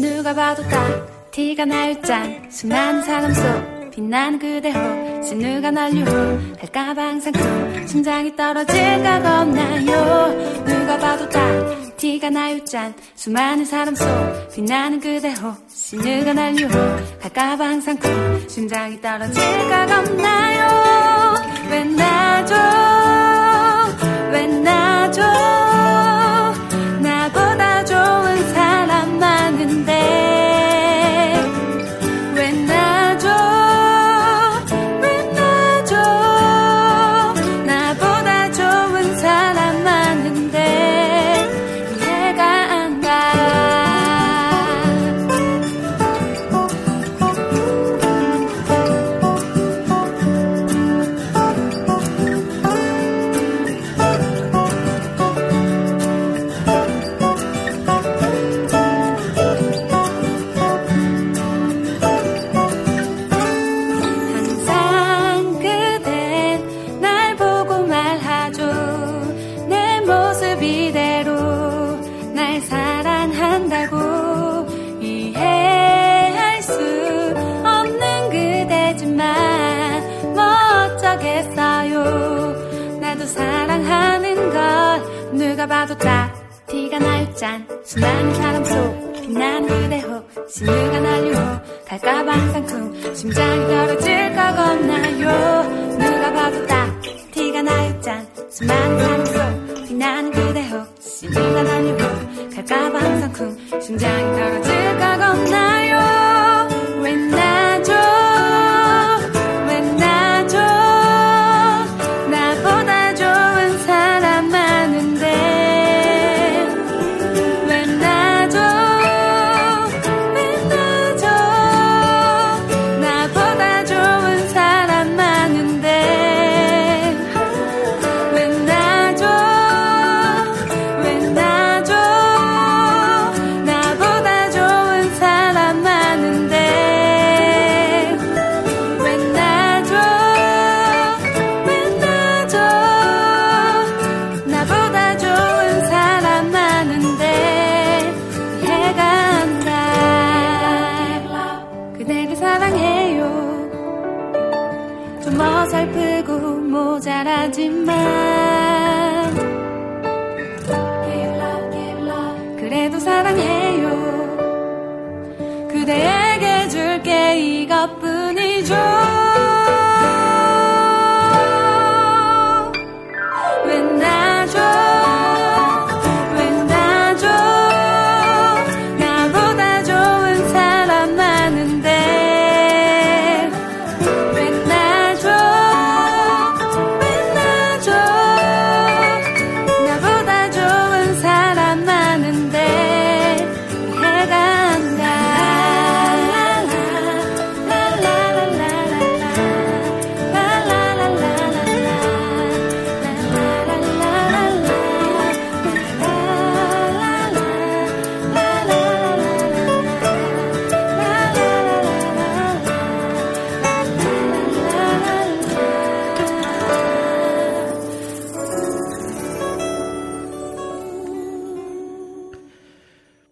누가 봐도 딱 티가 날 짠 수많은 사람 속 빛나는 그대 혹시 누가 날 유혹할까봐 항상 또 심장이 떨어질까 겁나요. 누가 봐도 딱 티가 나요 짠 수많은 사람 속 빛나는 그대 혹시 누가 날 유혹할까봐 항상 쿵 심장이 떨어질까 겁나요. 왜 나죠 나보다 좋은 사람 많은데 왜 나죠 나보다 좋은 사람 많은데 누가 봐도 딱 티가 날 짠 수많은 사람 속 빛나는 그대 혹시 누가 날 유혹할까봐 항상 쿵 심장이 떨어질까 겁나요. 누가 봐도 딱 티가 날 짠 수많은 사람 속 빛나는 그대 혹시 누가 날 유혹할까봐 항상 쿵 심장이 떨어질까 겁나요. 왜 나죠 나보다 좋은 사람 많은데 그래도 사랑해요. 그대에게 줄게 이것뿐이죠. 왜 나죠 나보다 좋은 사람 많은데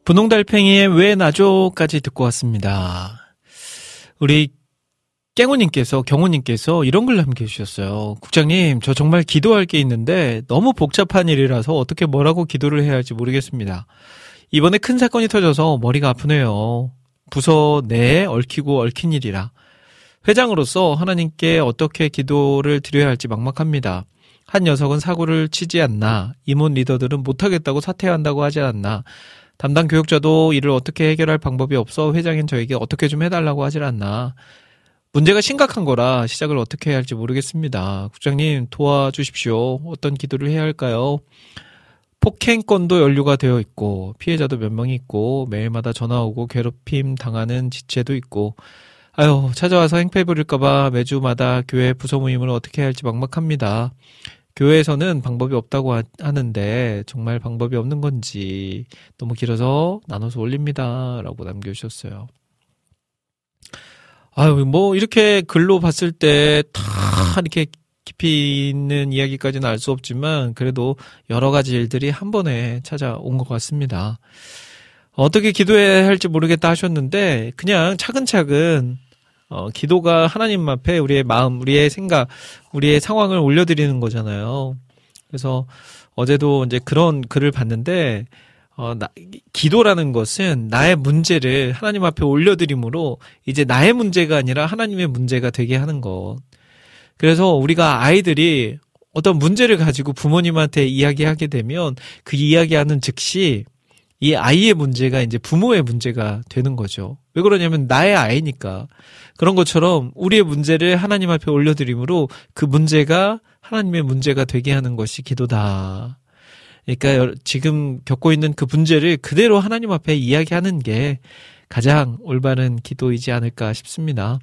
분홍달팽이의 왜 나죠까지 듣고 왔습니다. 우리 깽호님께서 경호님께서 이런 글 남겨주셨어요. 국장님 저 정말 기도할 게 있는데 너무 복잡한 일이라서 어떻게 뭐라고 기도를 해야 할지 모르겠습니다. 이번에 큰 사건이 터져서 머리가 아프네요. 부서 내에 얽히고 얽힌 일이라 회장으로서 하나님께 어떻게 기도를 드려야 할지 막막합니다. 한 녀석은 사고를 치지 않나, 임원 리더들은 못하겠다고 사퇴한다고 하지 않나, 담당 교육자도 이를 어떻게 해결할 방법이 없어 회장인 저에게 어떻게 좀 해달라고 하질 않나. 문제가 심각한 거라 시작을 어떻게 해야 할지 모르겠습니다. 국장님 도와주십시오. 어떤 기도를 해야 할까요? 폭행건도 연루가 되어 있고 피해자도 몇 명이 있고 매일마다 전화오고 괴롭힘 당하는 지체도 있고 아유 찾아와서 행패 부릴까봐 매주마다 교회 부서 모임을 어떻게 해야 할지 막막합니다. 교회에서는 방법이 없다고 하는데 정말 방법이 없는 건지 너무 길어서 나눠서 올립니다 라고 남겨주셨어요. 아유, 뭐 이렇게 글로 봤을 때 다 이렇게 깊이 있는 이야기까지는 알 수 없지만 그래도 여러 가지 일들이 한 번에 찾아온 것 같습니다. 어떻게 기도해야 할지 모르겠다 하셨는데 그냥 차근차근 기도가 하나님 앞에 우리의 마음, 우리의 생각, 우리의 상황을 올려드리는 거잖아요. 그래서 어제도 이제 그런 글을 봤는데 기도라는 것은 나의 문제를 하나님 앞에 올려드림으로 이제 나의 문제가 아니라 하나님의 문제가 되게 하는 것. 그래서 우리가 아이들이 어떤 문제를 가지고 부모님한테 이야기하게 되면 그 이야기하는 즉시 이 아이의 문제가 이제 부모의 문제가 되는 거죠. 왜 그러냐면 나의 아이니까. 그런 것처럼 우리의 문제를 하나님 앞에 올려드림으로 그 문제가 하나님의 문제가 되게 하는 것이 기도다. 그러니까 지금 겪고 있는 그 문제를 그대로 하나님 앞에 이야기하는 게 가장 올바른 기도이지 않을까 싶습니다.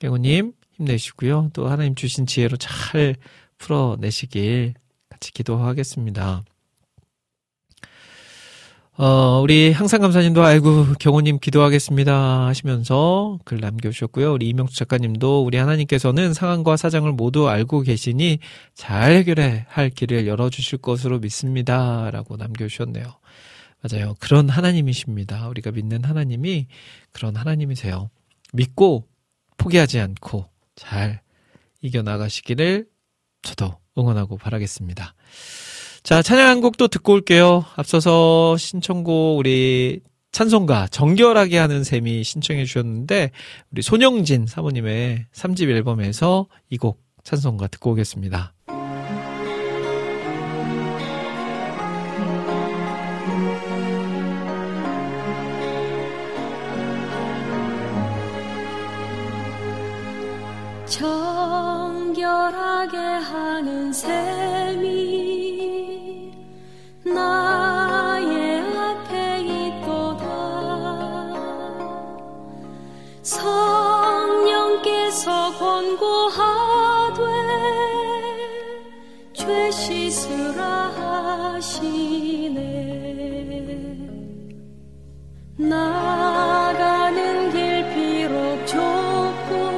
깨우님 힘내시고요. 또 하나님 주신 지혜로 잘 풀어내시길 같이 기도하겠습니다. 우리 항상 감사님도 아이고 경호님 기도하겠습니다 하시면서 글 남겨주셨고요. 우리 이명숙 작가님도 우리 하나님께서는 상황과 사정을 모두 알고 계시니 잘 해결해 할 길을 열어주실 것으로 믿습니다 라고 남겨주셨네요. 맞아요. 그런 하나님이십니다. 우리가 믿는 하나님이 그런 하나님이세요. 믿고 포기하지 않고 잘 이겨나가시기를 저도 응원하고 바라겠습니다. 자, 찬양 한 곡도 듣고 올게요. 앞서서 신청곡 우리 찬송가 정결하게 하는 셈이 신청해 주셨는데 우리 손영진 사모님의 3집 앨범에서 이 곡 찬송가 듣고 오겠습니다. 정결하게 하는 셈이 나의 앞에 있도다. 성령께서 권고하되 죄 씻으라 하시네. 나가는 길 비록 좁고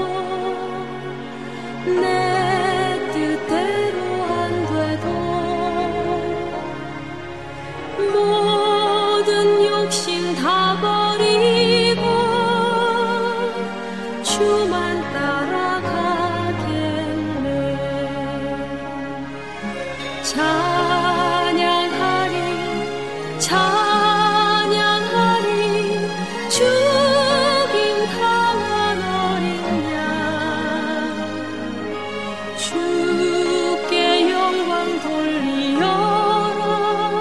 내 뜻대로 안 되도 모든 욕심 다 버리고 주만 따라가겠네. 찬양하리 찬양하리 죽임 당한 어린 양 주께 영광 돌리여라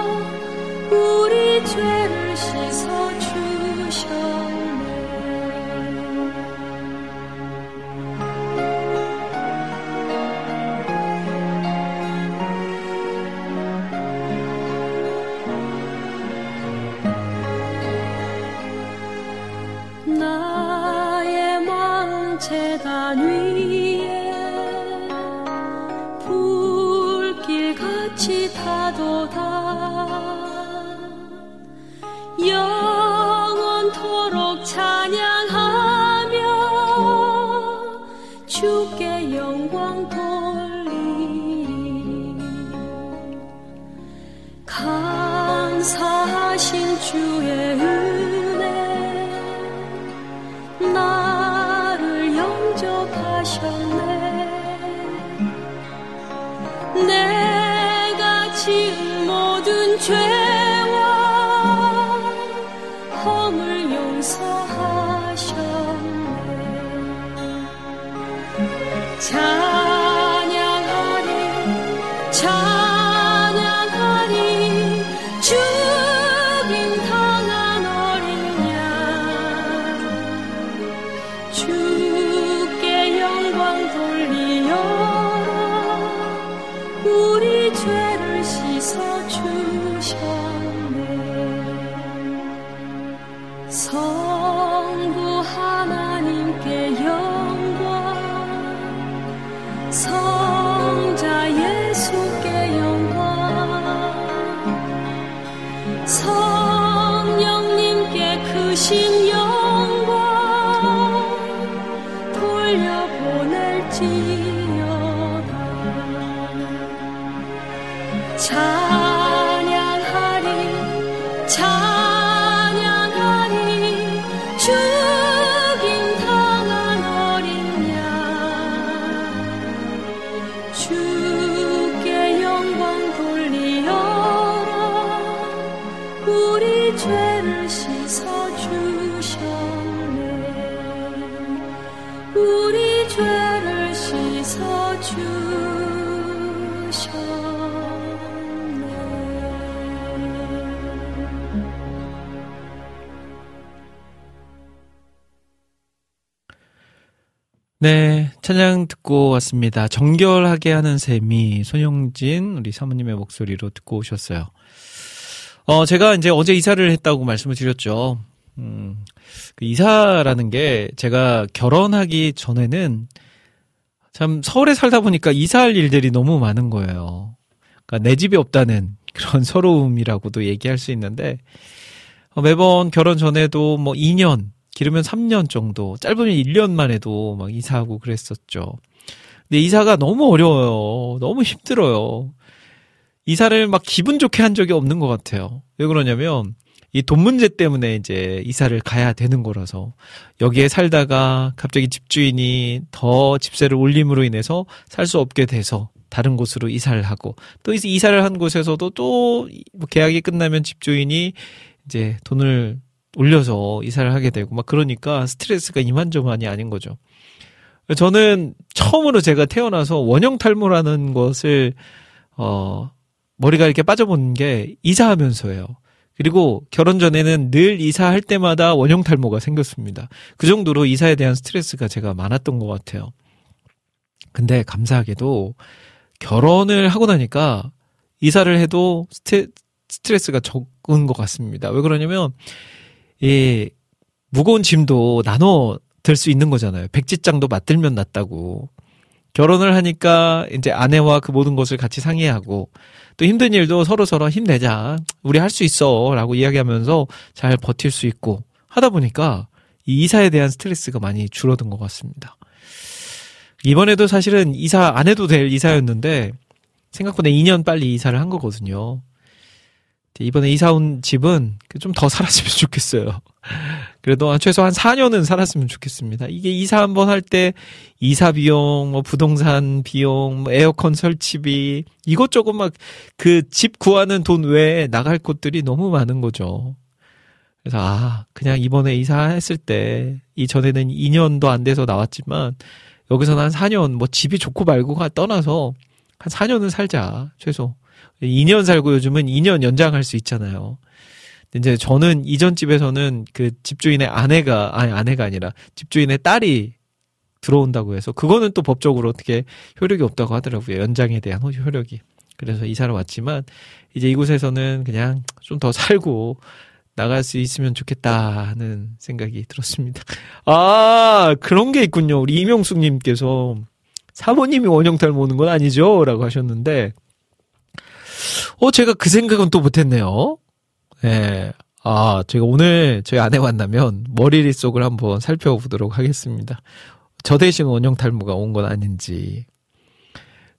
우리 죄를 씻어 주셨네. 나의 마음 재단 위에 불길같이 타도다. 영원토록 찬양하며 주께 영광 돌리리. 감사하신 주의 은혜 나를 영접하셨네. 내가 지은 모든 죄와 허물 용서하셨네. 찬양하리 찬양하리 죽임 당한 어린 양 주께 영광 돌리여라 우리 죄를 씻어 주셨네. 성부 하나님께 영광 위해서 네, 찬양 듣고 왔습니다. 정결하게 하는 셈이 손영진 우리 사모님의 목소리로 듣고 오셨어요. 제가 이제 어제 이사를 했다고 말씀을 드렸죠. 그 이사라는 게 제가 결혼하기 전에는 참 서울에 살다 보니까 이사할 일들이 너무 많은 거예요. 그러니까 내 집이 없다는 그런 서러움이라고도 얘기할 수 있는데 매번 결혼 전에도 뭐 2년 길으면 3년 정도, 짧으면 1년만 해도 막 이사하고 그랬었죠. 근데 이사가 너무 어려워요. 너무 힘들어요. 이사를 막 기분 좋게 한 적이 없는 것 같아요. 왜 그러냐면, 이 돈 문제 때문에 이제 이사를 가야 되는 거라서, 여기에 살다가 갑자기 집주인이 더 집세를 올림으로 인해서 살 수 없게 돼서 다른 곳으로 이사를 하고, 또 이사를 한 곳에서도 또 계약이 끝나면 집주인이 이제 돈을 올려서 이사를 하게 되고 막 그러니까 스트레스가 이만저만이 아닌 거죠. 저는 처음으로 제가 태어나서 원형 탈모라는 것을 머리가 이렇게 빠져본 게 이사하면서예요. 그리고 결혼 전에는 늘 이사할 때마다 원형 탈모가 생겼습니다. 그 정도로 이사에 대한 스트레스가 제가 많았던 것 같아요. 근데 감사하게도 결혼을 하고 나니까 이사를 해도 스트레스가 적은 것 같습니다. 왜 그러냐면 예, 무거운 짐도 나눠 들 수 있는 거잖아요. 백지장도 맞들면 낫다고. 결혼을 하니까 이제 아내와 그 모든 것을 같이 상의하고 또 힘든 일도 서로서로 힘내자. 우리 할 수 있어. 라고 이야기하면서 잘 버틸 수 있고 하다 보니까 이 이사에 대한 스트레스가 많이 줄어든 것 같습니다. 이번에도 사실은 이사 안 해도 될 이사였는데 생각보다 2년 빨리 이사를 한 거거든요. 이번에 이사 온 집은 좀 더 살았으면 좋겠어요. 그래도 최소한 4년은 살았으면 좋겠습니다. 이게 이사 한번 할 때 이사 비용, 뭐 부동산 비용, 뭐 에어컨 설치비 이것저것 막 그 집 구하는 돈 외에 나갈 곳들이 너무 많은 거죠. 그래서 그냥 이번에 이사했을 때 이전에는 2년도 안 돼서 나왔지만 여기서는 한 4년 뭐 집이 좋고 말고가 떠나서 한 4년은 살자 최소. 2년 살고 요즘은 2년 연장할 수 있잖아요. 이제 저는 이전 집에서는 그 집주인의 아내가 아니라 집주인의 딸이 들어온다고 해서 그거는 또 법적으로 어떻게 효력이 없다고 하더라고요. 연장에 대한 효력이. 그래서 이사를 왔지만 이제 이곳에서는 그냥 좀 더 살고 나갈 수 있으면 좋겠다는 생각이 들었습니다. 그런 게 있군요. 우리 이명숙님께서 사모님이 원형탈모 오는 건 아니죠? 라고 하셨는데 제가 그 생각은 또 못했네요. 네. 제가 오늘 저희 아내 만나면 머리를 속을 한번 살펴보도록 하겠습니다. 저 대신 원형 탈모가 온 건 아닌지.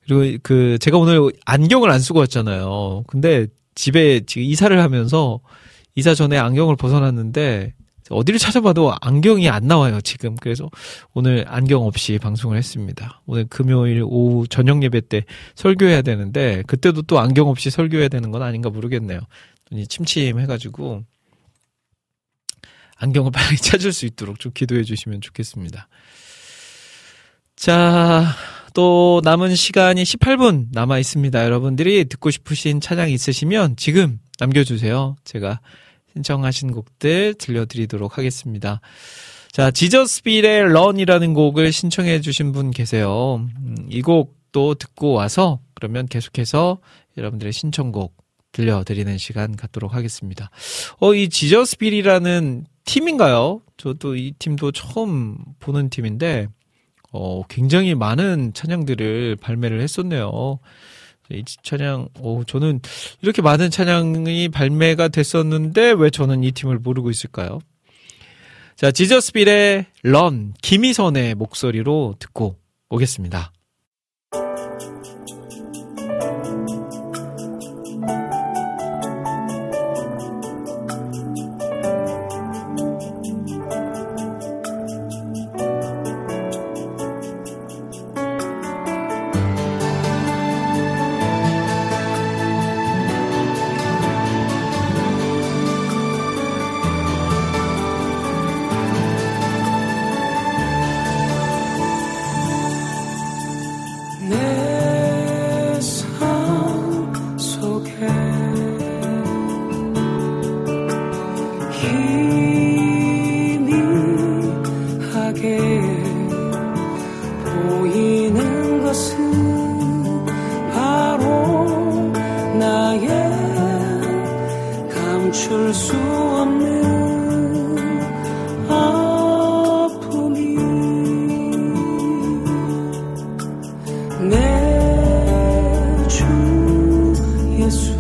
그리고 제가 오늘 안경을 안 쓰고 왔잖아요. 근데 집에 지금 이사를 하면서 이사 전에 안경을 벗어놨는데 어디를 찾아봐도 안경이 안 나와요, 지금. 그래서 오늘 안경 없이 방송을 했습니다. 오늘 금요일 오후 저녁 예배 때 설교해야 되는데 그때도 또 안경 없이 설교해야 되는 건 아닌가 모르겠네요. 눈이 침침해가지고 안경을 빨리 찾을 수 있도록 좀 기도해 주시면 좋겠습니다. 자, 또 남은 시간이 18분 남아 있습니다. 여러분들이 듣고 싶으신 찬양 있으시면 지금 남겨주세요. 제가 신청하신 곡들 들려드리도록 하겠습니다. 자, 지저스 빌의 런이라는 곡을 신청해 주신 분 계세요. 이 곡도 듣고 와서 그러면 계속해서 여러분들의 신청곡 들려드리는 시간 갖도록 하겠습니다. 이 지저스 빌이라는 팀인가요? 저도 이 팀도 처음 보는 팀인데 굉장히 많은 찬양들을 발매를 했었네요. 이 찬양, 저는 이렇게 많은 찬양이 발매가 됐었는데 왜 저는 이 팀을 모르고 있을까요? 자, 지저스 빌의 런, 김희선의 목소리로 듣고 오겠습니다. 감출 수 없는 아픔이 내 주 예수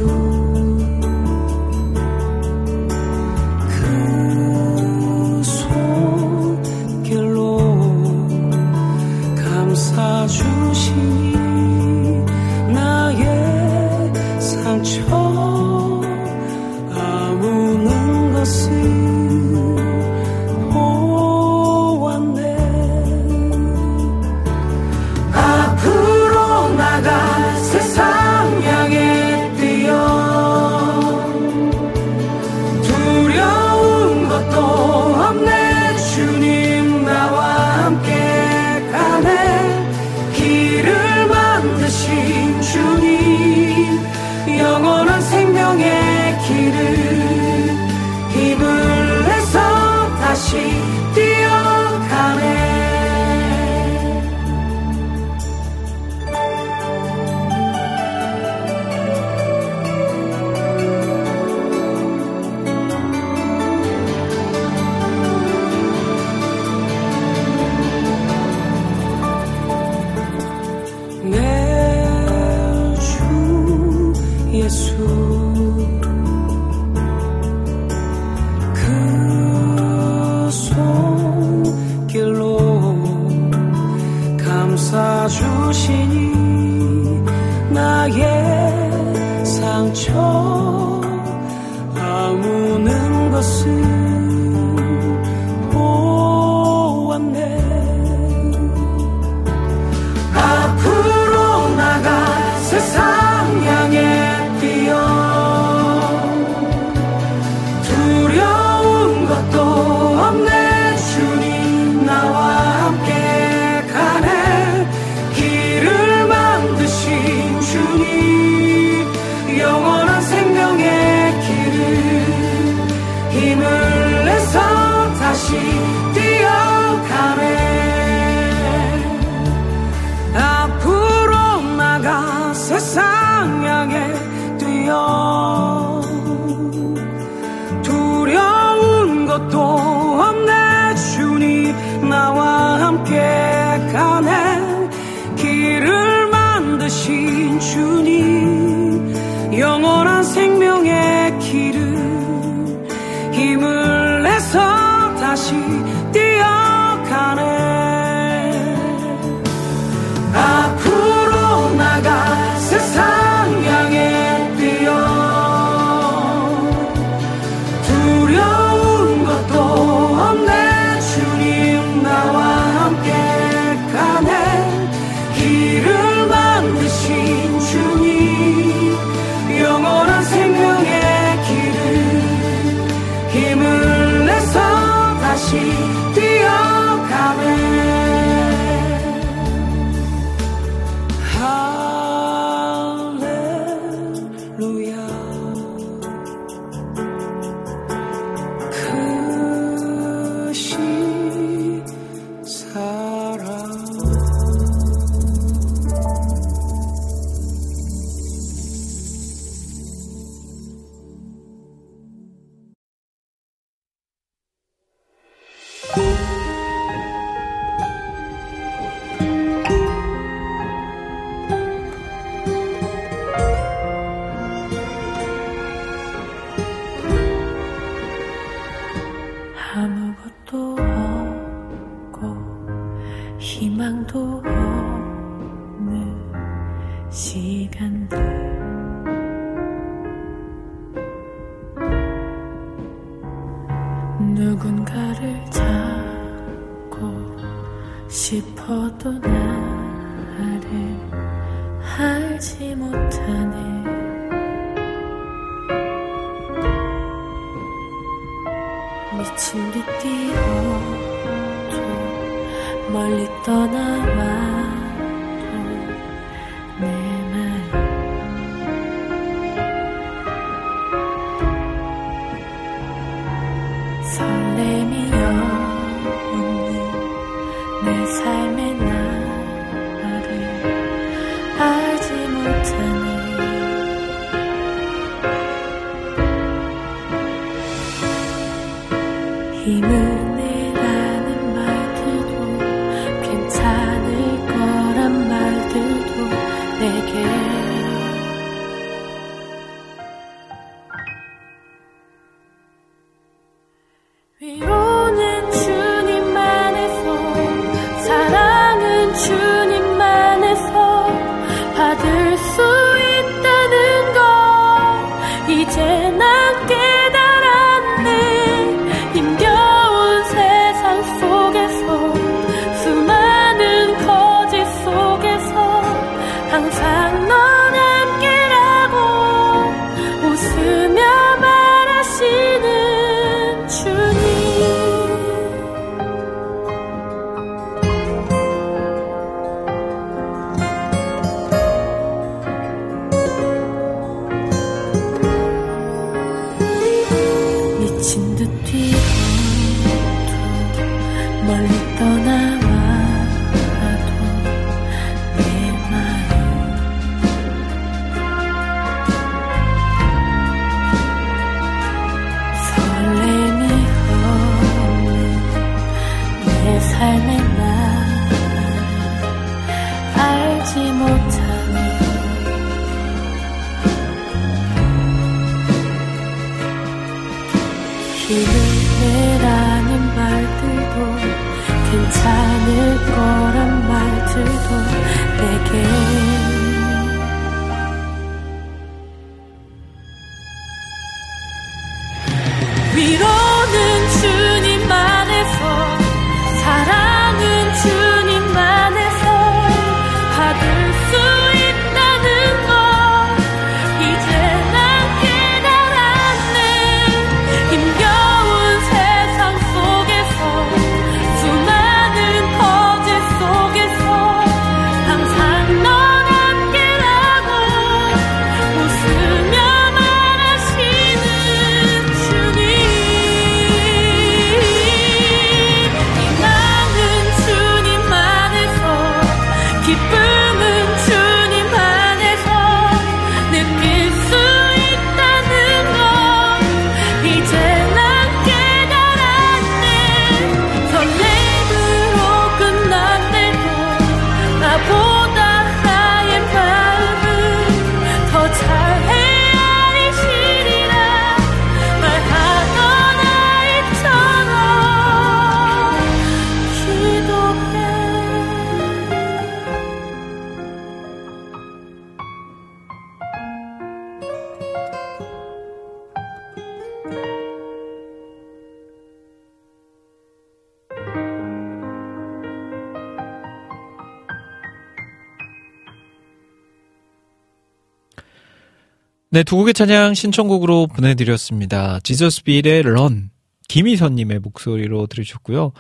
네, 두 곡의 찬양 신청곡으로 보내드렸습니다. 지저스빌의 런, 김희선님의 목소리로 들으셨고요.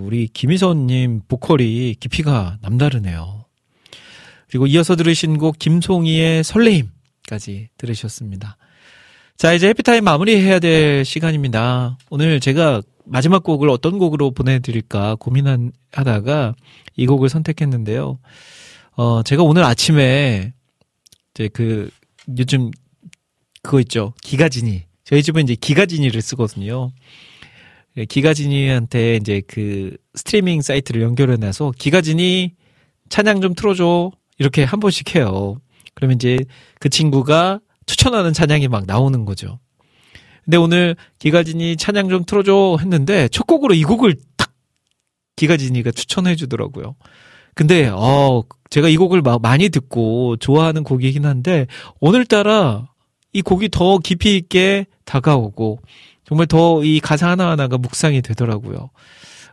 우리 김희선님 보컬이 깊이가 남다르네요. 그리고 이어서 들으신 곡 김송희의 설레임까지 들으셨습니다. 자, 이제 해피타임 마무리해야 될 시간입니다. 오늘 제가 마지막 곡을 어떤 곡으로 보내드릴까 고민하다가 이 곡을 선택했는데요. 제가 오늘 아침에 이제 요즘 그거 있죠, 기가진이. 저희 집은 이제 기가진이를 쓰거든요. 기가진이한테 이제 그 스트리밍 사이트를 연결해놔서 기가진이 찬양 좀 틀어줘 이렇게 한 번씩 해요. 그러면 이제 그 친구가 추천하는 찬양이 막 나오는 거죠. 근데 오늘 기가진이 찬양 좀 틀어줘 했는데 첫 곡으로 이 곡을 딱 기가진이가 추천해 주더라고요. 근데 제가 이 곡을 막 많이 듣고 좋아하는 곡이긴 한데 오늘따라 이 곡이 더 깊이 있게 다가오고 정말 더 이 가사 하나하나가 묵상이 되더라고요.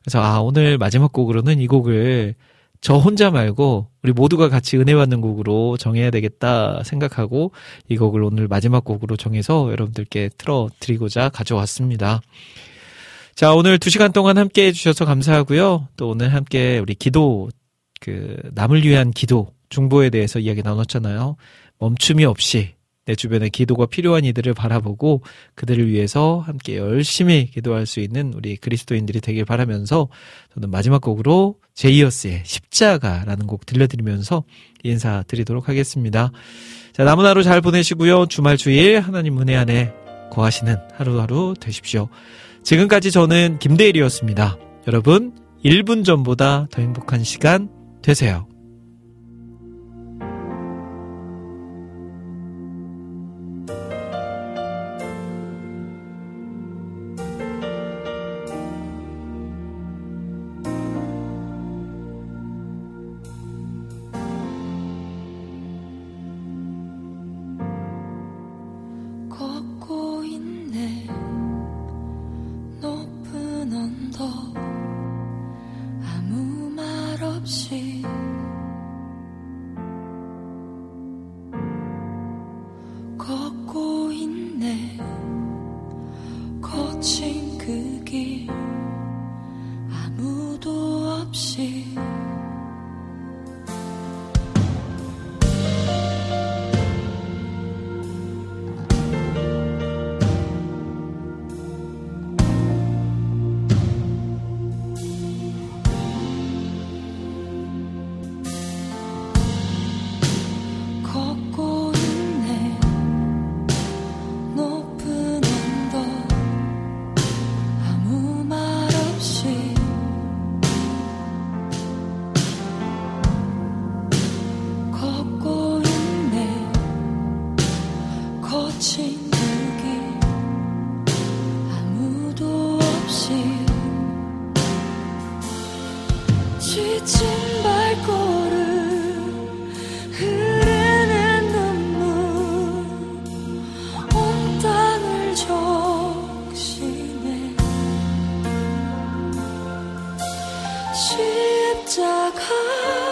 그래서 오늘 마지막 곡으로는 이 곡을 저 혼자 말고 우리 모두가 같이 은혜받는 곡으로 정해야 되겠다 생각하고 이 곡을 오늘 마지막 곡으로 정해서 여러분들께 틀어드리고자 가져왔습니다. 자, 오늘 2시간 동안 함께 해주셔서 감사하고요. 또 오늘 함께 우리 기도, 남을 위한 기도, 중보에 대해서 이야기 나눴잖아요. 멈춤이 없이 내 주변에 기도가 필요한 이들을 바라보고 그들을 위해서 함께 열심히 기도할 수 있는 우리 그리스도인들이 되길 바라면서 저는 마지막 곡으로 제이어스의 십자가라는 곡 들려드리면서 인사드리도록 하겠습니다. 자, 남은 하루 잘 보내시고요. 주말 주일 하나님 은혜 안에 거하시는 하루하루 되십시오. 지금까지 저는 김대일이었습니다. 여러분, 1분 전보다 더 행복한 시간 되세요. 걷고 있네 높은 언덕 아무 말 없이 걷고 있네 거친 그 길 아무도 없이 지친 발걸음 흐르는 눈물 온 땅을 적시네 십자가